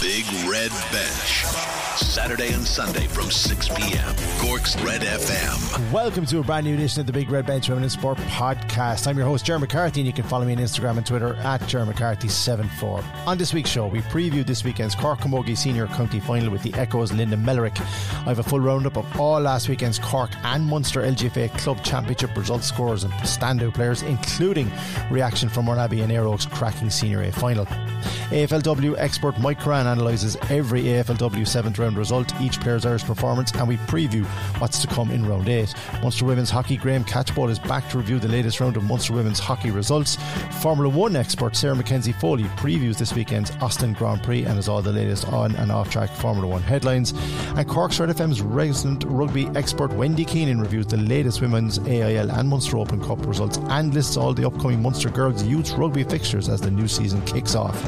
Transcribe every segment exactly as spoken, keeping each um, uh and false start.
Big Red Bench. Saturday and Sunday from six p.m. Cork's Red F M. Welcome to a brand new edition of the Big Red Bench Women in Sport podcast. I'm your host, Ger McCarthy, and you can follow me on Instagram and Twitter at Ger McCarthy seven four. On this week's show, we previewed this weekend's Cork Camogie Senior County Final with the Echo's Linda Mellerick. I have a full roundup of all last weekend's Cork and Munster L G F A Club Championship results, scorers and standout players, including reaction from Mourneabbey and Eire Og's cracking Senior A Final. A F L W expert Mike Curran analyses every A F L W seventh round result, each player's Irish performance, and we preview what's to come in round eight. Munster Women's Hockey Graham Catchpole is back to review the latest round of Munster Women's Hockey results. Formula One expert Sarah Mackenzie Foley previews this weekend's Austin Grand Prix and has all the latest on and off track Formula One headlines. And Cork's Red F M's resident rugby expert Wendy Keenan reviews the latest women's A I L and Munster Open Cup results and lists all the upcoming Munster Girls Youth Rugby fixtures as the new season kicks off.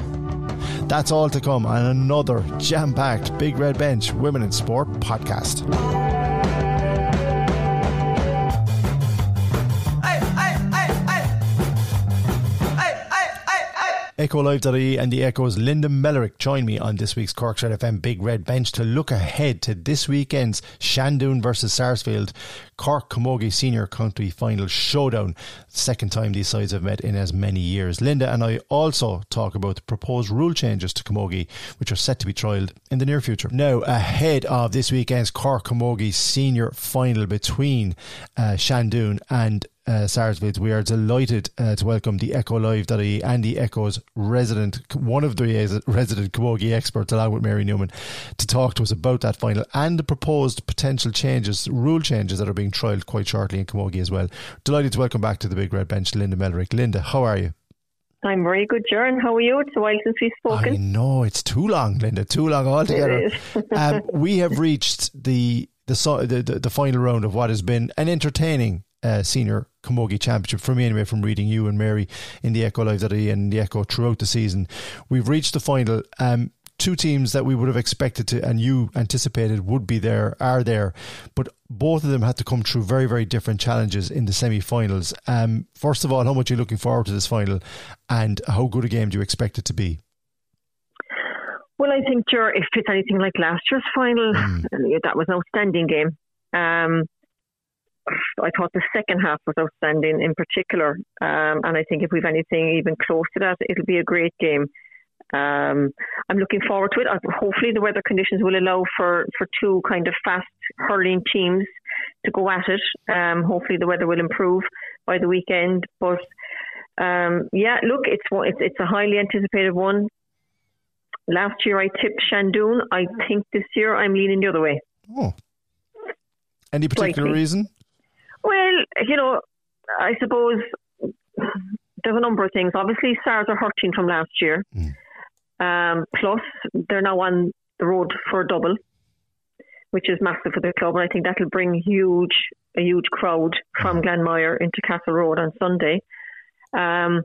That's all to come on another jam-packed Big Red Bench Women in Sport podcast. Hey, hey, hey, hey. Hey, hey, hey, hey. Echo Live.ie and the Echo's Linda Mellerick join me on this week's Cork Red F M Big Red Bench to look ahead to this weekend's Shandon versus Sarsfield Cork Camogie Senior County Final Showdown. Second time these sides have met in as many years. Linda and I also talk about the proposed rule changes to Camogie, which are set to be trialled in the near future. Now, ahead of this weekend's Cork Camogie Senior Final between uh, Shandon and uh, Sarsfield, we are delighted uh, to welcome the Echo Live.ie and the Echo's resident, one of the resident Camogie experts, along with Mary Newman, to talk to us about that final and the proposed potential changes, rule changes that are being trialled quite shortly in Camogie as well. Delighted to welcome back to the Big Red Bench Linda Mellerick. Linda, how are you? I'm very good, Ger. How are you? It's a while since we've spoken. I know, it's too long, Linda, too long altogether. um, we have reached the the, the the the final round of what has been an entertaining uh, senior Camogie Championship, for me anyway, from reading you and Mary in the Echo Live.ie and the Echo throughout the season. We've reached the final. Um, two teams that we would have expected to, and you anticipated would be there, are there, but both of them had to come through very, very different challenges in the semi-finals. Um, first of all, how much are you looking forward to this final, and how good a game do you expect it to be? Well, I think, Ger, if it's anything like last year's final, mm. that was an outstanding game. Um, I thought the second half was outstanding in particular, um, and I think if we've anything even close to that, it'll be a great game. Um, I'm looking forward to it. Hopefully the weather conditions will allow for, for two kind of fast hurling teams to go at it. Um, hopefully the weather will improve by the weekend. But um, yeah, look, it's, it's it's a highly anticipated one. Last year I tipped Shandon. I think this year I'm leaning the other way. Oh. Any particular Slightly. reason? Well, you know, I suppose there's a number of things. Obviously, Sars are hurting from last year. Mm. Um, plus, they're now on the road for a double, which is massive for the club. And I think that'll bring huge, a huge crowd from Glanmire into Castle Road on Sunday. Um,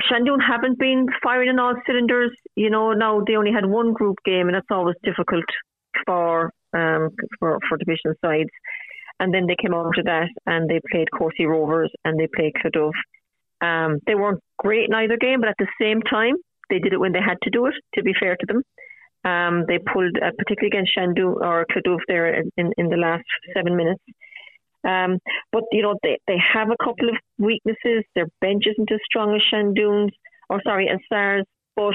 Shandon haven't been firing on all cylinders. You know, now they only had one group game, and that's always difficult for, um, for, for division sides. And then they came over to that, and they played Courcey Rovers, and they played Cloughduv. Um, they weren't great in either game, but at the same time, they did it when they had to do it, to be fair to them. Um, they pulled, uh, particularly against Shandon or Cloughduv there in, in the last seven minutes. Um, but, you know, they, they have a couple of weaknesses. Their bench isn't as strong as Shandon's, or sorry, as Sars. But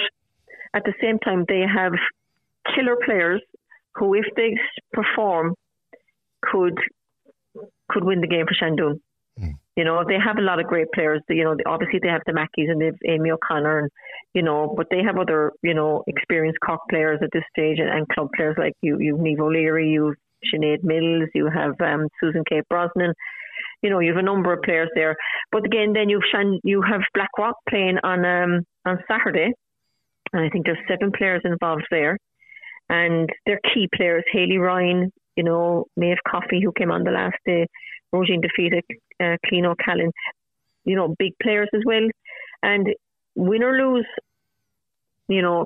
at the same time, they have killer players who, if they perform, could could win the game for Shandon. Mm. You know, they have a lot of great players. You know, obviously they have the Mackeys and they have Amy O'Connor, and you know, but they have other, you know, experienced Cork players at this stage and, and club players like you, you Niamh O'Leary, you Sinead Mills, you have um, Susan K. Brosnan. You know, you have a number of players there. But again, then you've Shan- you have Blackrock playing on um, on Saturday, and I think there's seven players involved there, and they're key players: Hayley Ryan, you know, Méabh Cahalane, who came on the last day, Roisin Defeatic, uh, Clean O'Callaghan, you know, big players as well. And win or lose, you know,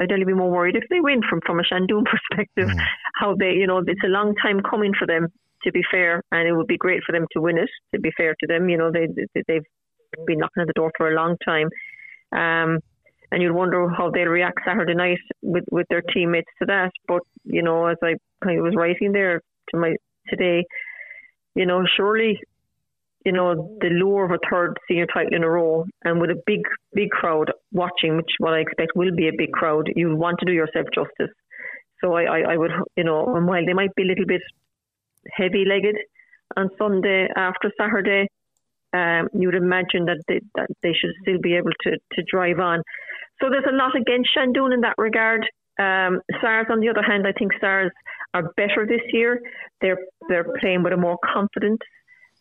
I'd only be more worried if they win from, from a Shandon perspective, mm. how they, you know, it's a long time coming for them, to be fair, and it would be great for them to win it, to be fair to them. You know, they, they, they've been knocking at the door for a long time. Um, and you'll wonder how they'll react Saturday night with, with their teammates to that. But, you know, as I, I was writing there to my today, you know, surely, you know, the lure of a third senior title in a row, and with a big, big crowd watching, which what I expect will be a big crowd, you want to do yourself justice. So I, I, I would, you know, and while they might be a little bit heavy-legged on Sunday after Saturday, um, you would imagine that they, that they should still be able to, to drive on. So there's a lot against Shandon in that regard. Um, Sars, on the other hand, I think Sars are better this year. They're they're playing with a more confidence.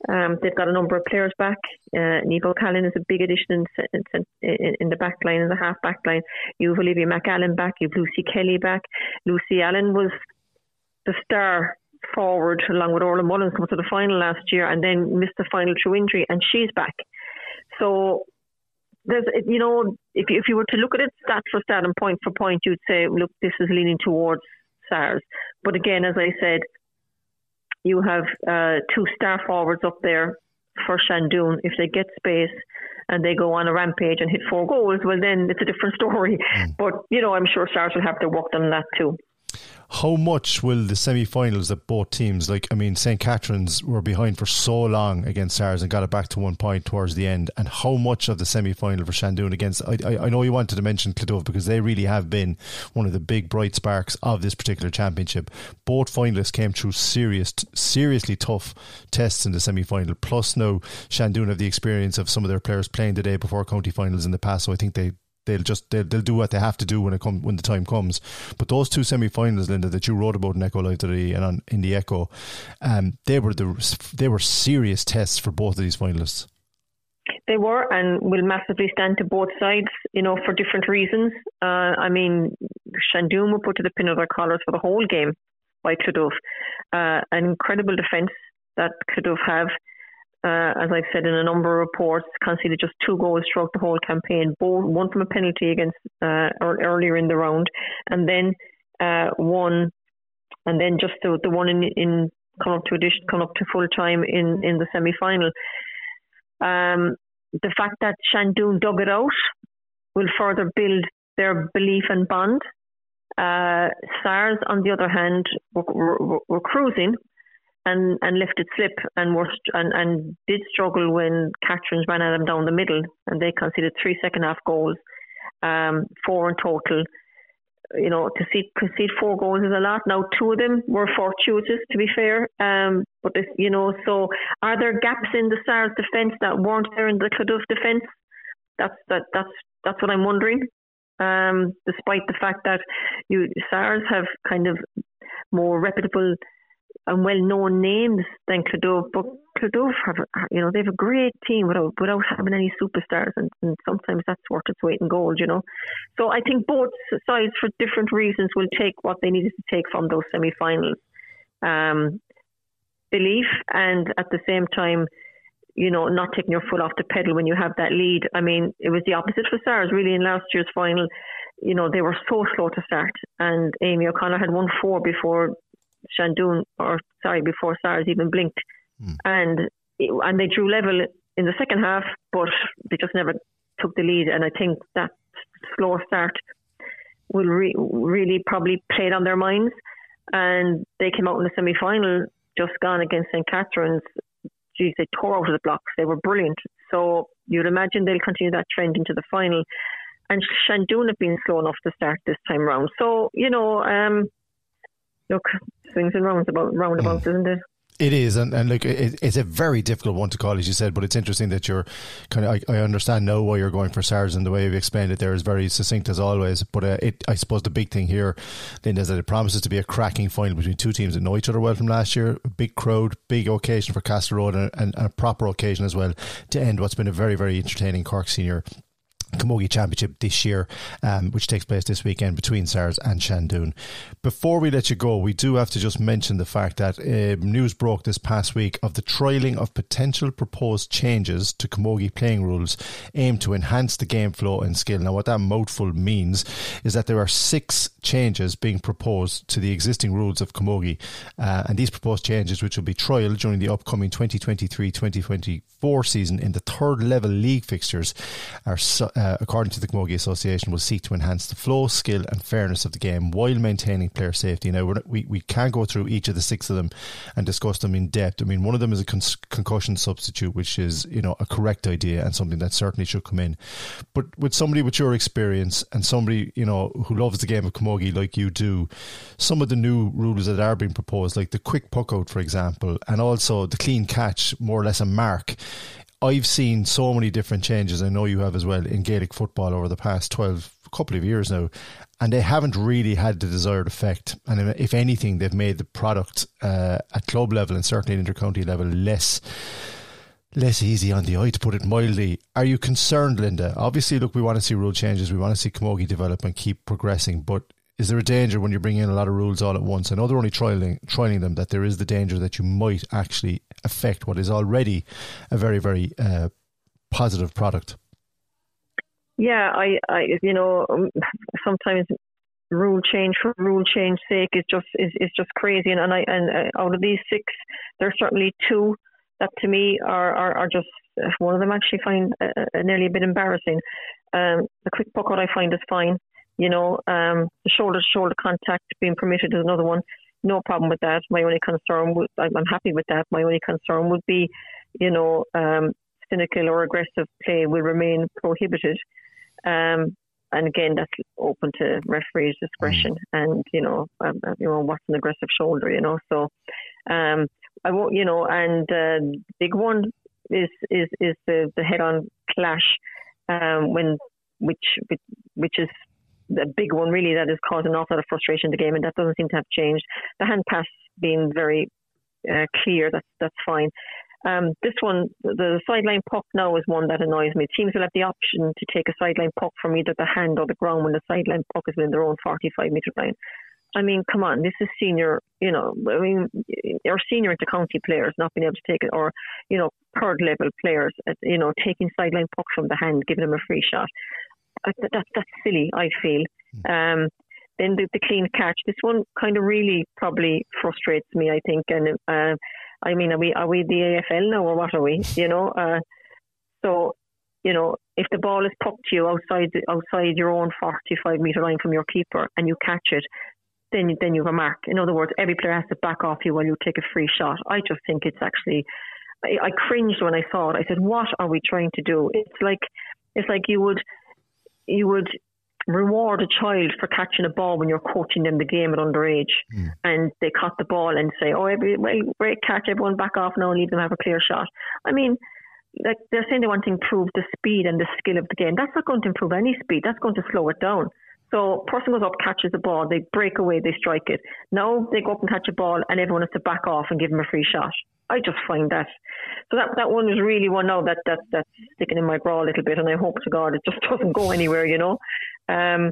Um, they've got a number of players back. Uh, Niamh O'Connor is a big addition in, in, in the back line, in the half back line. You've Olivia McAllen back. You've Lucy Kelly back. Lucy Allen was the star forward along with Orla Mullins coming to the final last year, and then missed the final through injury, and she's back. So there's, you know, if you, if you were to look at it stat for stat and point for point, you'd say, look, this is leaning towards Sars. But again, as I said, you have uh, two star forwards up there for Shandon. If they get space and they go on a rampage and hit four goals, well, then it's a different story. Mm. But, you know, I'm sure Sars will have to work on that too. How much will the semi-finals that both teams, like, I mean, Saint Catherine's were behind for so long against Sars and got it back to one point towards the end, and how much of the semi-final for Shandon against, I, I, I know you wanted to mention Cloughduv because they really have been one of the big bright sparks of this particular championship. Both finalists came through serious, seriously tough tests in the semi-final, plus now Shandon have the experience of some of their players playing the day before county finals in the past, so I think they They'll just they'll, they'll do what they have to do when it come when the time comes. But those two semi-finals, Linda, that you wrote about in Echo Live today and on, in the Echo, um, they were the they were serious tests for both of these finalists. They were, and will massively stand to both sides, you know, for different reasons. Uh, I mean, Shandon were put to the pin of their collars for the whole game by Cloughduv. Uh, an incredible defence that Cloughduv have. Uh, as I've said in a number of reports, conceded just two goals throughout the whole campaign, both, one from a penalty against uh, earlier in the round, and then uh, one, and then just the, the one in, in come up to addition, come up to full time in, in the semi final. Um, the fact that Shandon dug it out will further build their belief and bond. Uh, Sars, on the other hand, were, were, were cruising. And, and left it slip and, were, and and did struggle when Catherine's ran at them down the middle, and they conceded three second half goals, um, four in total. You know, to see, concede four goals is a lot. Now, two of them were fortuitous, to be fair. Um, but, this, you know, so are there gaps in the Sars defence that weren't there in the Cloughduv defence? That's that that's that's what I'm wondering. Um, despite the fact that you Sars have kind of more reputable and well-known names than Cloughduv, but Cloughduv have, you know, they have a great team without without having any superstars, and, and sometimes that's worth its weight in gold, you know. So I think both sides, for different reasons, will take what they needed to take from those semi-finals, um, belief, and at the same time, you know, not taking your foot off the pedal when you have that lead. I mean, it was the opposite for Sars really in last year's final. You know, they were so slow to start, and Amy O'Connor had won four before. Shandon, or sorry, before Sars even blinked, mm. and and they drew level in the second half, but they just never took the lead. And I think that slow start will re- really probably played on their minds, and they came out in the semi-final just gone against Saint Catherine's. Geez, they tore out of the blocks. They were brilliant. So you'd imagine they'll continue that trend into the final. And Shandon have been slow enough to start this time round. So you know. Um, Look, swings and roundabouts, roundabouts mm. isn't it? It is, and, and look, it, it's a very difficult one to call, as you said, but it's interesting that you're kind of, I, I understand now why you're going for Sars, and the way you've explained it there is very succinct as always, but uh, it, I suppose the big thing here, Linda, is that it promises to be a cracking final between two teams that know each other well from last year, a big crowd, big occasion for Castle Road, and, and, and a proper occasion as well to end what's been a very, very entertaining Cork Senior Camogie Championship this year, um, which takes place this weekend between Sars and Shandon. Before we let you go, we do have to just mention the fact that uh, news broke this past week of the trialling of potential proposed changes to camogie playing rules aimed to enhance the game flow and skill. Now, what that mouthful means is that there are six changes being proposed to the existing rules of camogie, uh, and these proposed changes, which will be trialled during the upcoming twenty twenty-three twenty twenty-four season in the third level league fixtures, are su- uh, according to the Camogie Association, will seek to enhance the flow, skill and fairness of the game while maintaining player safety. Now, we're, we we can go through each of the six of them and discuss them in depth. I mean, one of them is a con- concussion substitute, which is, you know, a correct idea and something that certainly should come in. But with somebody with your experience and somebody, you know, who loves the game of Camogie like you do, some of the new rules that are being proposed, like the quick puck out, for example, and also the clean catch, more or less a mark. I've seen so many different changes, I know you have as well, in Gaelic football over the past twelve, couple of years now, and they haven't really had the desired effect. And if anything, they've made the product uh, at club level and certainly at inter-county level less... less easy on the eye, to put it mildly. Are you concerned, Linda? Obviously, look, we want to see rule changes, we want to see Camogie develop and keep progressing, but is there a danger when you bring in a lot of rules all at once? I know they're only trialing, trialing them, that there is the danger that you might actually affect what is already a very, very uh, positive product. Yeah, I, I, you know, sometimes rule change for rule change sake is just is, is just crazy. And, and I and out of these six, there's certainly two that to me are, are, are just, one of them actually find uh, nearly a bit embarrassing. Um, the quick puck out I find is fine. You know, um, the shoulder-to-shoulder contact being permitted is another one. No problem with that. My only concern, would, I'm happy with that. My only concern would be, you know, um, cynical or aggressive play will remain prohibited. Um, and again, that's open to referees' discretion. And, you know, um, you know, what's an aggressive shoulder, you know? So, um, I won't, you know, and uh, the big one is is is the, the head-on clash, um, when which which is the big one really that has caused an awful lot of frustration in the game, and that doesn't seem to have changed. The hand pass being very uh, clear, that's that's fine. Um, this one, the sideline puck now is one that annoys me. Teams will have the option to take a sideline puck from either the hand or the ground when the sideline puck is within their own forty-five metre line. I mean, come on, this is senior, you know, I mean, or senior inter-county players not being able to take it, or, you know, third-level players, you know, taking sideline puck from the hand, giving them a free shot. That, that's silly, I feel. Um, then the, the clean catch, this one kind of really probably frustrates me, I think. And, uh, I mean, are we are we the A F L now, or what are we, you know? Uh, so, you know, if the ball is pucked to you outside outside your own forty-five metre line from your keeper and you catch it, then you, then you remark. In other words, every player has to back off you while you take a free shot. I just think it's actually... I, I cringed when I saw it. I said, what are we trying to do? It's like it's like you would you would reward a child for catching a ball when you're coaching them the game at underage, mm. and they caught the ball and say, oh, every, well, great catch, everyone back off now and leave them have a clear shot. I mean... Like they're saying they want to improve the speed and the skill of the game. That's not going to improve any speed. That's going to slow it down. So person goes up, catches the ball, they break away, they strike it. Now they go up and catch a ball and everyone has to back off and give them a free shot. I just find that. So that, that one is really one now that, that that's sticking in my craw a little bit, and I hope to God it just doesn't go anywhere, you know. Um,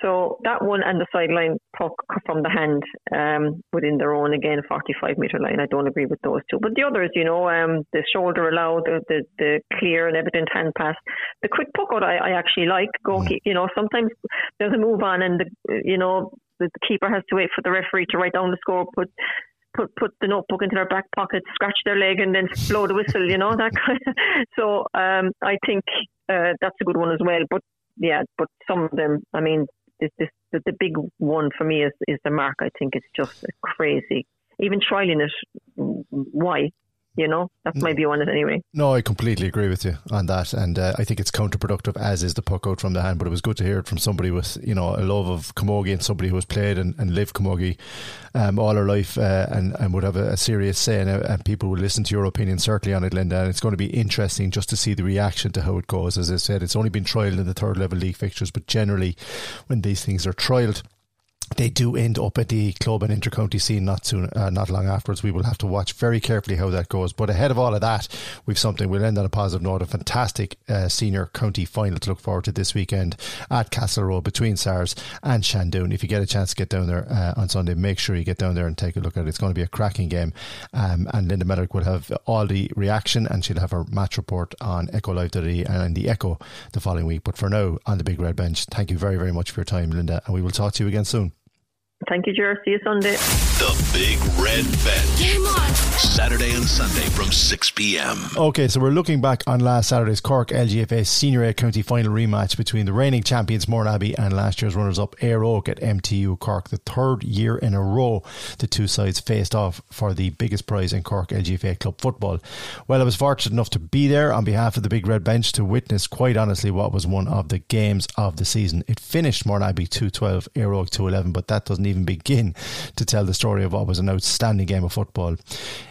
so that one and the sideline puck from the hand um, within their own, again, forty-five metre line. I don't agree with those two. But the others, you know, um, the shoulder allowed, the, the, the clear and evident hand pass. The quick puck out I, I actually like. Go, you know, sometimes there's a move on and, the, you know, the keeper has to wait for the referee to write down the score, put put put the notebook into their back pocket, scratch their leg and then blow the whistle, you know. that kind of, So um, I think uh, that's a good one as well. But, yeah, but some of them, I mean, This, this, the, the big one for me is, is the mark. I think it's just crazy. Even trialing it, why? You know, that's my view on it anyway. No, I completely agree with you on that. And uh, I think it's counterproductive, as is the puck out from the hand. But it was good to hear it from somebody with, you know, a love of Camogie and somebody who has played and, and lived Camogie um, all her life uh, and, and would have a, a serious say. And, and people will listen to your opinion, certainly on it, Linda. And it's going to be interesting just to see the reaction to how it goes. As I said, it's only been trialled in the third level league fixtures. But generally, when these things are trialled, they do end up at the club and inter-county scene not soon, uh, not long afterwards. We will have to watch very carefully how that goes. But ahead of all of that, we've something. We'll end on a positive note. A fantastic uh, senior county final to look forward to this weekend at Castle Road between Sars and Shandon. If you get a chance to get down there uh, on Sunday, make sure you get down there and take a look at it. It's going to be a cracking game. Um, and Linda Mellerick will have all the reaction and she'll have her match report on Echo Live dot I E and on the Echo the following week. But for now, on the Big Red Bench, thank you very, very much for your time, Linda. And we will talk to you again soon. Thank you, Ger. See you Sunday. The Big Red Bet. Game on. Saturday and Sunday from six p.m. Okay, so we're looking back on last Saturday's Cork L G F A Senior A County Final rematch between the reigning champions Mourneabbey and last year's runners-up Eire Og at M T U Cork. The third year in a row the two sides faced off for the biggest prize in Cork L G F A club football. Well, I was fortunate enough to be there on behalf of the Big Red Bench to witness, quite honestly, what was one of the games of the season. It finished Mourneabbey two twelve, Eire Og two eleven, but that doesn't even begin to tell the story of what was an outstanding game of football.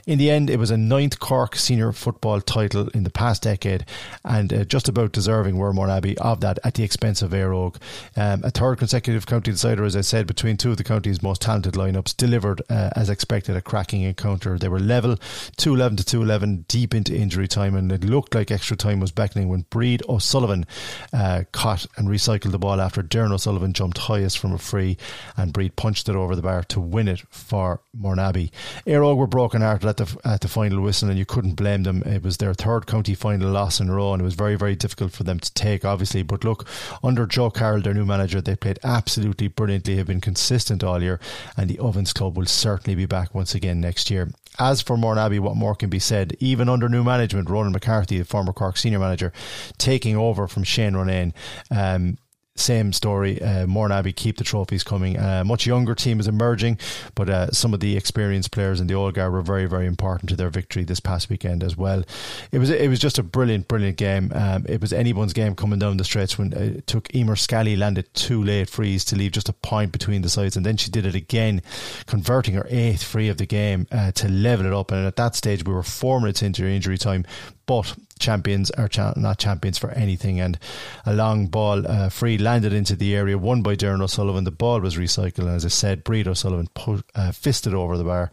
In the end, it was a ninth Cork senior football title in the past decade, and uh, just about deserving were Mourneabbey of that at the expense of Eire Og. Um, a third consecutive county decider, as I said, between two of the county's most talented lineups, delivered uh, as expected a cracking encounter. They were level two eleven to two eleven deep into injury time, and it looked like extra time was beckoning when Bríd O'Sullivan uh, caught and recycled the ball after Darren O'Sullivan jumped highest from a free, and Bríd punched it over the bar to win it for Mourneabbey. Eire Og were broken hearted at the, at the final whistle, and you couldn't blame them. It was their third county final loss in a row, and it was very very difficult for them to take, obviously, but look, under Joe Carroll, their new manager, they played absolutely brilliantly, have been consistent all year, and the Ovens Club will certainly be back once again next year. As for Mourneabbey, what more can be said? Even under new management, Ronan McCarthy, the former Cork senior manager, taking over from Shane Ronan, um same story. Uh, Mourneabbey keep the trophies coming. A uh, much younger team is emerging, but uh, some of the experienced players in the Old Guard were very, very important to their victory this past weekend as well. It was it was just a brilliant, brilliant game. Um, it was anyone's game coming down the stretch when it took Eimear Scally landed two late frees to leave just a point between the sides, and then she did it again, converting her eighth free of the game uh, to level it up. And at that stage, we were four minutes into injury time, but champions are cha- not champions for anything, and a long ball uh, free landed into the area, won by Darren O'Sullivan. The ball was recycled, and as I said, Bríd O'Sullivan put, uh, fisted over the bar,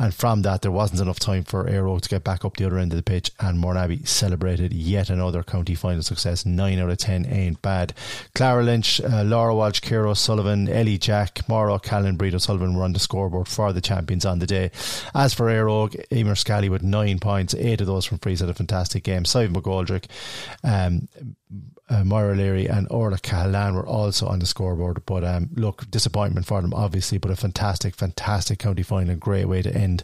and from that there wasn't enough time for Eire Og to get back up the other end of the pitch, and Mourneabbey celebrated yet another county final success. Nine out of ten ain't bad. Clara Lynch, uh, Laura Walsh, Ciara O'Sullivan, Ellie Jack, Méabh Cahalane, Bríd O'Sullivan were on the scoreboard for the champions on the day. As for Eire Og, Eimear Scally with nine points, eight of those from frees, had a fantastic game. Sive McGoldrick, um, uh, Eimear Leary and Eimear Cahalane were also on the scoreboard, but um, look, disappointment for them obviously, but a fantastic fantastic county final. Great way to end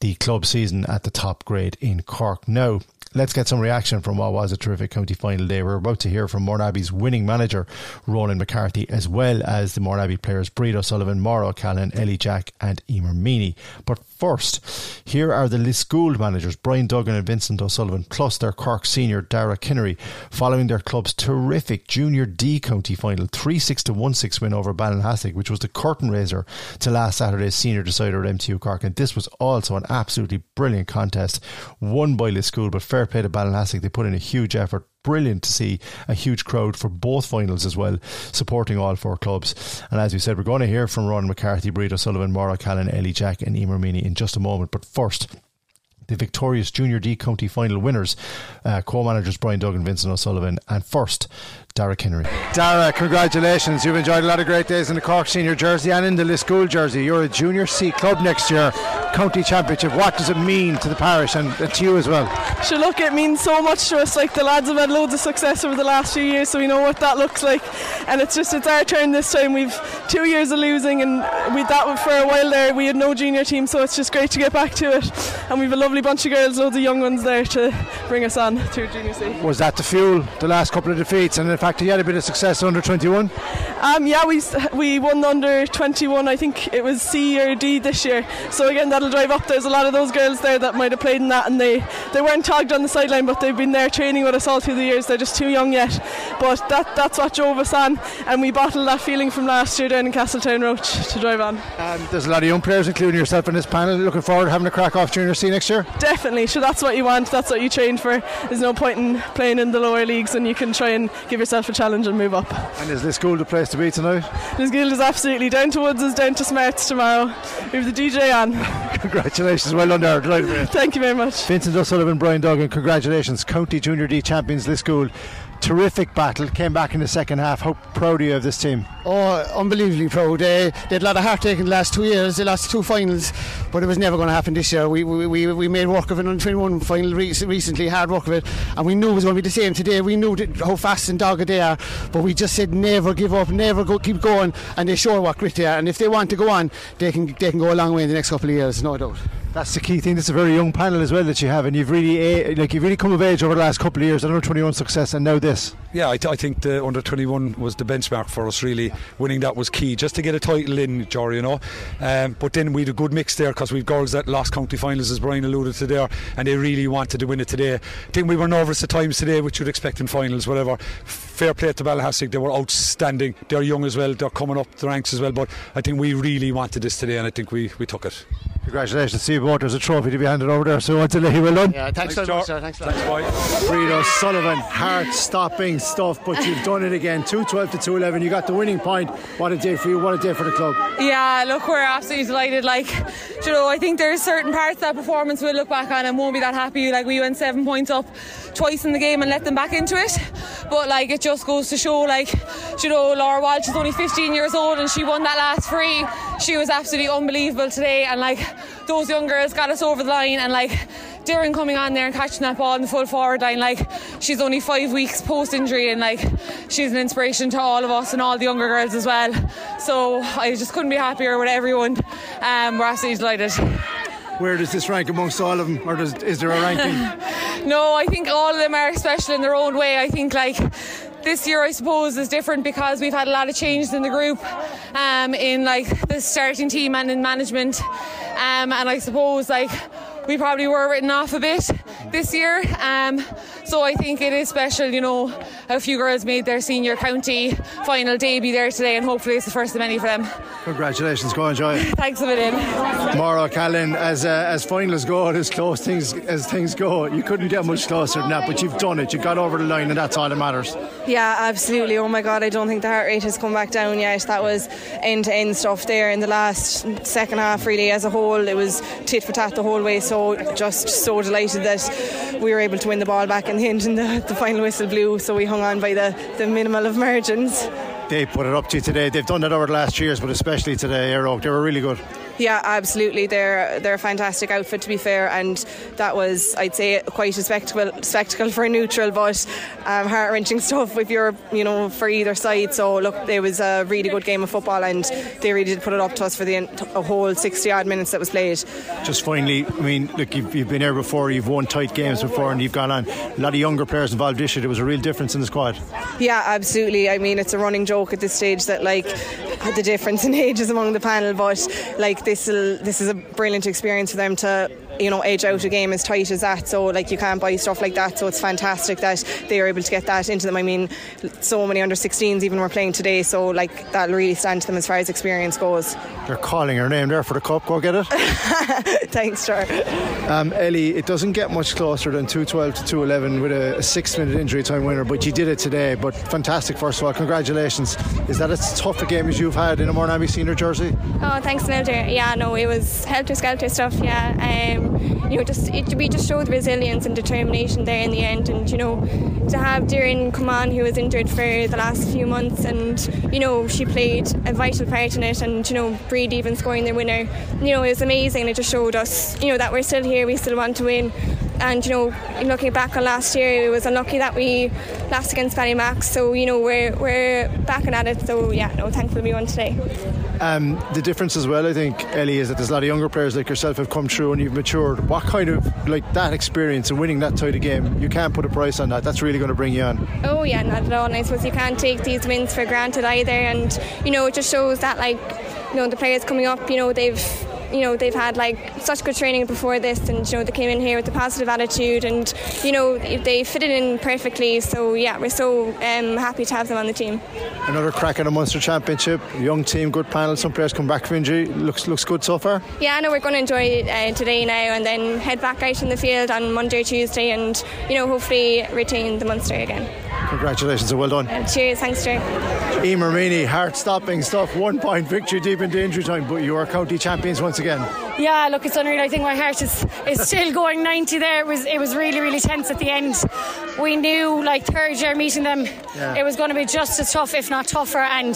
the club season at the top grade in Cork. Now let's get some reaction from what was a terrific county final day. We're about to hear from Mourneabbey's winning manager, Ronan McCarthy, as well as the Mourneabbey players, Bríd O'Sullivan, Méabh Cahalane, Ellie Jack and Eimear Meaney. But first, here are the Lisgoold managers, Brian Duggan and Vincent O'Sullivan, plus their Cork senior, Dara Kiniry, following their club's terrific Junior D county final, three six to one six win over Ballinhassig, which was the curtain raiser to last Saturday's senior decider at M T U Cork. And this was also an absolutely brilliant contest, won by Lisgoold, but fair play to Ballinhassig, they put in a huge effort. Brilliant to see a huge crowd for both finals as well, supporting all four clubs. And as we said, we're going to hear from Ronan McCarthy, Bríd O'Sullivan, Méabh Cahalane, Ellie Jack and Eimear Meaney in just a moment. But first, the victorious Junior D county final winners, uh, co-managers Brian Duggan, Vincent O'Sullivan, and first Dara Kiniry. Dara, congratulations. You've enjoyed a lot of great days in the Cork senior jersey and in the Lisgoold jersey. You're a Junior C club next year, county championship. What does it mean to the parish and to you as well? Sure, look, it means so much to us. Like, the lads have had loads of success over the last few years, so we know what that looks like. And it's just, it's our turn this time. We've two years of losing, and we that for a while there we had no junior team, so it's just great to get back to it. And we've a lovely bunch of girls, loads of young ones there to bring us on through Junior C. Was that to fuel the last couple of defeats? And if you had a bit of success under twenty-one. Um, yeah, we we won under twenty-one. I think it was C or D this year. So again, that'll drive up. There's a lot of those girls there that might have played in that, and they, they weren't tagged on the sideline, but they've been there training with us all through the years. They're just too young yet. But that that's what drove us on, and we bottled that feeling from last year down in Castletown Roach to drive on. Um, there's a lot of young players, including yourself, in this panel. Looking forward to having a crack off Junior C next year. Definitely. Sure, that's what you want. That's what you train for. There's no point in playing in the lower leagues, and you can try and give yourself a challenge and move up. And is Lisgoold the place to be tonight? Lisgoold is absolutely down to Woods, is down to Smarts tomorrow. We have the D J on. Congratulations, well done there. Thank you very much. Vincent O'Sullivan, Brian Duggan, congratulations, county Junior D champions Lisgoold terrific battle, came back in the second half. How proud are you of this team? Oh, unbelievably proud. Uh, they had a lot of heartache in the last two years. They lost two finals, but it was never going to happen this year. We we, we, we made work of it on twenty-one final re- recently, hard work of it, and we knew it was going to be the same today. We knew that, how fast and dogged they are, but we just said never give up, never go, keep going, and they show what grit they are. And if they want to go on, they can they can go a long way in the next couple of years, no doubt. That's the key thing. It's a very young panel as well that you have, and you've really like you've really come of age over the last couple of years. Under twenty-one success, and now this. Yeah, I, th- I think the under twenty-one was the benchmark for us. Really, winning that was key, just to get a title in, Ger, you know. Um, but then we had a good mix there because we've girls that lost county finals, as Brian alluded to there, and they really wanted to win it today. I think we were nervous at times today, which you'd expect in finals, whatever. Fair play to Ballinhassig, they were outstanding. They're young as well. They're coming up the ranks as well. But I think we really wanted this today, and I think we we took it. Congratulations to you both. There's a trophy to be handed over there, so until he will done. Yeah, thanks, thanks so much, sir. Thanks, thanks boy. Bríd O'Sullivan, heart-stopping stuff, but you've done it again. two twelve to two eleven. You got the winning point. What a day for you. What a day for the club. Yeah, look, we're absolutely delighted. Like, you know, I think there's certain parts of that performance we'll look back on and won't be that happy. Like, we went seven points up twice in the game and let them back into it. But like, it just goes to show, like, you know, Laura Walsh is only fifteen years old and she won that last free. She was absolutely unbelievable today, and like, those young girls got us over the line, and like Doireann coming on there and catching that ball in the full forward line, like she's only five weeks post injury, and like she's an inspiration to all of us and all the younger girls as well. So I just couldn't be happier with everyone. Um, we're absolutely delighted. Where does this rank amongst all of them, or does, is there a ranking? No, I think all of them are special in their own way. I think like this year, I suppose, is different because we've had a lot of changes in the group, um, in like the starting team and in management, um, and I suppose like we probably were written off a bit this year, um, so I think it is special, you know, a few girls made their senior county final debut there today, and hopefully it's the first of many for them. Congratulations, go enjoy it. Thanks a million. Méabh Cahalane, as uh, as finals go, as close things as things go, you couldn't get much closer than that, but you've done it, you got over the line, and that's all that matters. Yeah, absolutely. Oh my God, I don't think the heart rate has come back down yet. That was end-to-end stuff there in the last second half, really, as a whole. It was tit for tat the whole way, so just so delighted that we were able to win the ball back in the end, and the, the final whistle blew, so we hung on by the, the minimal of margins. They put it up to you today. They've done that over the last years, but especially today, Eire Og, they were really good. Yeah, absolutely. They're they're a fantastic outfit, to be fair, and that was, I'd say, quite a spectacle spectacle for a neutral, but um, heart wrenching stuff if you're, you know, for either side. So look, it was a really good game of football, and they really did put it up to us for the a whole sixty odd minutes that was played. Just finally, I mean, look, you've, you've been here before, you've won tight games before, and you've gone on. A lot of younger players involved this year. There was a real difference in the squad. Yeah, absolutely. I mean, it's a running joke at this stage that like the difference in ages among the panel, but like this this is a brilliant experience for them to, you know, edge out a game as tight as that. So like you can't buy stuff like that, so it's fantastic that they are able to get that into them. I mean, so many under sixteens even were playing today, so like that'll really stand to them as far as experience goes. They're calling her name there for the cup. Go get it. Thanks, Ger. Um, Ellie, it doesn't get much closer than two twelve to two eleven with a, a six minute injury time winner, but you did it today. But fantastic, first of all, congratulations. Is that as tough a game as you've had in a Mourneabbey senior jersey? Oh, thanks, Nilda. Yeah, no, it was helter-skelter stuff, yeah. Um, you know, just it, we just showed resilience and determination there in the end, and, you know, to have Doireann come on, who was injured for the last few months, and, you know, she played a vital part in it, and, you know, Bríd even scoring their winner, you know, it was amazing. It just showed us, you know, that we're still here, we still want to win. And, you know, looking back on last year, it was unlucky that we lost against Ballymac. So, you know, we're we're backing at it. So, yeah, no, thankfully we won today. Um, the difference as well, I think, Ellie, is that there's a lot of younger players like yourself have come through and you've matured. What kind of, like, that experience and winning that type of game, you can't put a price on that. That's really going to bring you on. Oh, yeah, not at all. And I suppose you can't take these wins for granted either. And, you know, it just shows that, like, you know, the players coming up, you know, they've... you know, they've had like such good training before this, and, you know, they came in here with a positive attitude, and, you know, they fitted in perfectly. So yeah, we're so um, happy to have them on the team. Another crack at a Munster Championship, young team, good panel, some players come back from injury. Looks looks good so far. Yeah, I know we're going to enjoy it uh, today now, and then head back out in the field on Monday, Tuesday, and, you know, hopefully retain the Munster again. Congratulations and well done. Uh, cheers, thanks, Jay. Eimear Meaney, heart-stopping stuff. One point victory deep into injury time, but you are county champions once again. Yeah, look, it's unreal. I think my heart is, is still going ninety there. It was it was really, really tense at the end. We knew, like, third year meeting them, yeah. It was going to be just as tough, if not tougher, and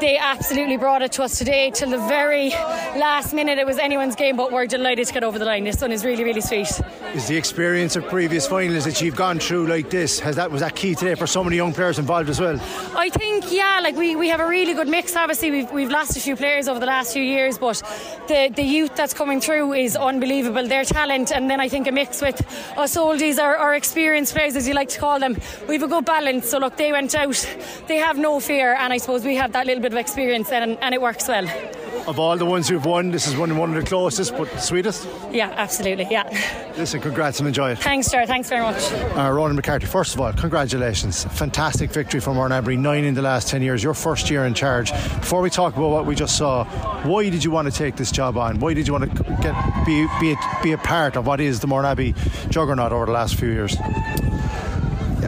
they absolutely brought it to us today. Till the very last minute, it was anyone's game, but we're delighted to get over the line. This one is really, really sweet. Is the experience of previous finals that you've gone through like this, has that was that key today for so many young players involved as well? I think, yeah, like we, we have a really good mix. Obviously, we've, we've lost a few players over the last few years, but the, the youth that's coming through is unbelievable. Their talent, and then I think a mix with us oldies, our, our experienced players, as you like to call them. We have a good balance. So, look, they went out, they have no fear, and I suppose we have that little bit of experience then, and, and it works well. Of all the ones who've won, this is one one of the closest but sweetest. Yeah, absolutely, yeah. Listen, congrats and enjoy it. Thanks, Ger, thanks very much. Uh, Ronan McCarthy, first of all, congratulations. Fantastic victory for Mourneabbey, nine in the last ten years, your first year in charge. Before we talk about what we just saw, why did you want to take this job on? Why did you want to get be, be, a, be a part of what is the Mourneabbey juggernaut over the last few years?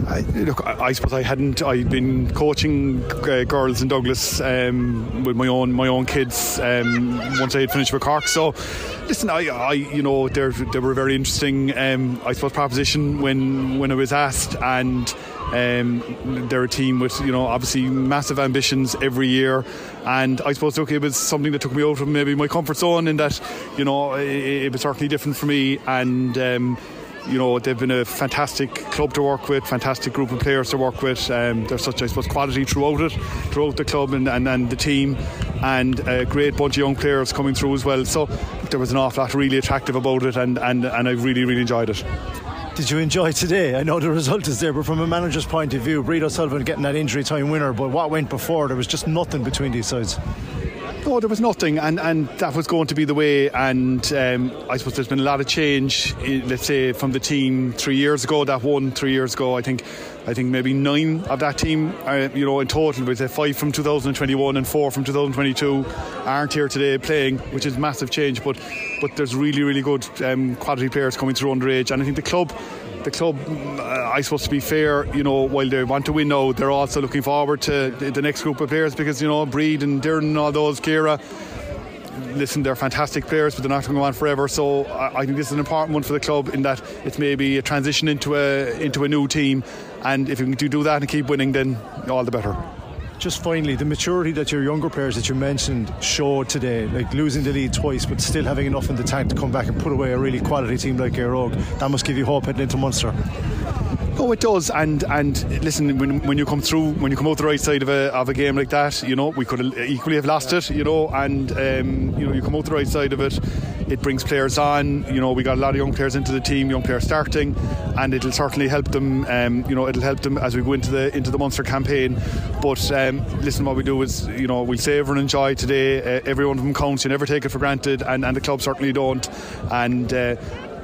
I, look, I, I suppose I hadn't. I'd been coaching uh, girls in Douglas um, with my own my own kids um, once I had finished with Cork. So, listen, I, I you know, they they were very interesting. Um, I suppose proposition when when I was asked, and um, they're a team with, you know, obviously massive ambitions every year. And I suppose, look, it was something that took me out of maybe my comfort zone, in that, you know, it, it was certainly different for me. And Um, you know, they've been a fantastic club to work with, fantastic group of players to work with. Um, there's such, I suppose, quality throughout it, throughout the club and, and, and the team, and a great bunch of young players coming through as well. So there was an awful lot really attractive about it, and, and, and I really, really enjoyed it. Did you enjoy today? I know the result is there, but from a manager's point of view, Bríd O'Sullivan getting that injury time winner, but what went before, there was just nothing between these sides. No, there was nothing, and, and that was going to be the way. And um, I suppose there's been a lot of change, let's say, from the team three years ago that won three years ago. I think I think maybe nine of that team, uh, you know, in total, with five from two thousand twenty-one and four from two thousand twenty-two, aren't here today playing, which is massive change. But but there's really, really good um, quality players coming through underage, and I think the club. The club, I suppose, to be fair, you know, while they want to win now, they're also looking forward to the next group of players, because, you know, Bríd and Darren and all those, Ciara, listen, they're fantastic players, but they're not going to go on forever. So I think this is an important one for the club, in that it's maybe a transition into a into a new team, and if you can do that and keep winning, then all the better. Just finally, the maturity that your younger players that you mentioned showed today, like losing the lead twice but still having enough in the tank to come back and put away a really quality team like Eire Og, that must give you hope heading into Munster. Oh, it does, and and listen, when when you come through, when you come out the right side of a of a game like that, you know, we could have equally have lost it, you know, and um, you know, you come out the right side of it, it brings players on. You know, we got a lot of young players into the team, young players starting, and it'll certainly help them. Um, you know, it'll help them as we go into the into the Munster campaign. But um, listen, what we do is, you know, we'll savour and enjoy today. Uh, every one of them counts. You never take it for granted, and, and the club certainly don't. And uh,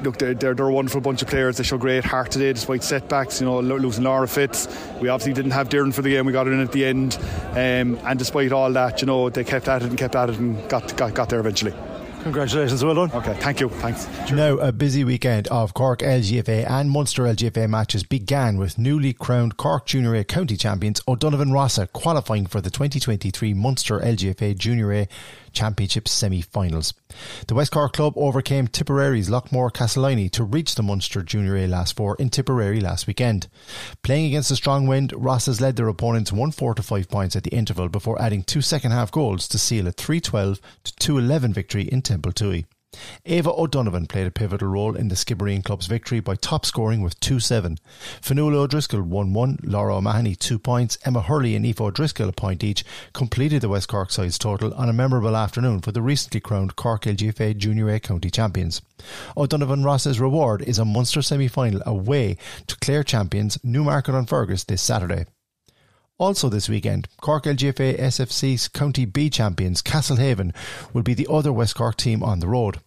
look, they're, they're, they're a wonderful bunch of players. They show great heart today, despite setbacks. You know, losing Laura Fitz. We obviously didn't have Darren for the game. We got her in at the end, um, and despite all that, you know, they kept at it and kept at it and got got, got there eventually. Congratulations, well done. Okay, thank you, thanks. Now, a busy weekend of Cork L G F A and Munster L G F A matches began with newly crowned Cork Junior A county champions O'Donovan Rossa qualifying for the twenty twenty-three Munster L G F A Junior A Championship semi-finals. The West Cork club overcame Tipperary's Lochmore Castellini to reach the Munster Junior A Last Four in Tipperary last weekend. Playing against a strong wind, Rossas led their opponents one four to five points at the interval before adding two second-half goals to seal a three twelve to two eleven victory in Temple Tuohy. Ava O'Donovan played a pivotal role in the Skibbereen club's victory by top scoring with two seven. Fionnuala O'Driscoll one one, Laura O'Mahony two points, Emma Hurley and Aoife O'Driscoll a point each completed the West Cork side's total on a memorable afternoon for the recently crowned Cork L G F A Junior A County Champions. O'Donovan Ross's reward is a Munster semi-final away to Clare champions Newmarket-on-Fergus this Saturday. Also this weekend, Cork L G F A S F C County B champions Castlehaven will be the other West Cork team on the road.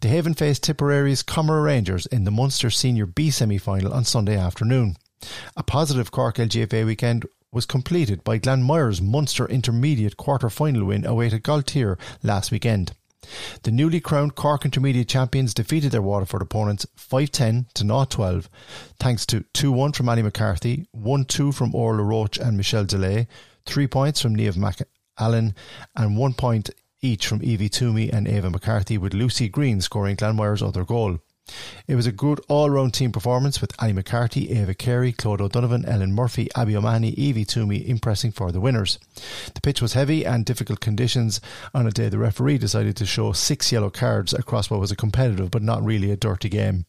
The Haven faced Tipperary's Comera Rangers in the Munster Senior B semi-final on Sunday afternoon. A positive Cork L G F A weekend was completed by Glanmire's Munster Intermediate quarter-final win away to Galtire last weekend. The newly crowned Cork Intermediate champions defeated their Waterford opponents five ten to zero twelve, thanks to two one from Ellie McCarthy, one two from Orla Roach and Michelle Delay, three points from Méabh Cahalane, and one point each from Evie Toomey and Ava McCarthy, with Lucy Green scoring Glanmire's other goal. It was a good all-round team performance, with Ellie McCarthy, Ava Carey, Claude O'Donovan, Ellen Murphy, Abby O'Mahony, Evie Toomey impressing for the winners. The pitch was heavy and difficult conditions on a day the referee decided to show six yellow cards across what was a competitive but not really a dirty game.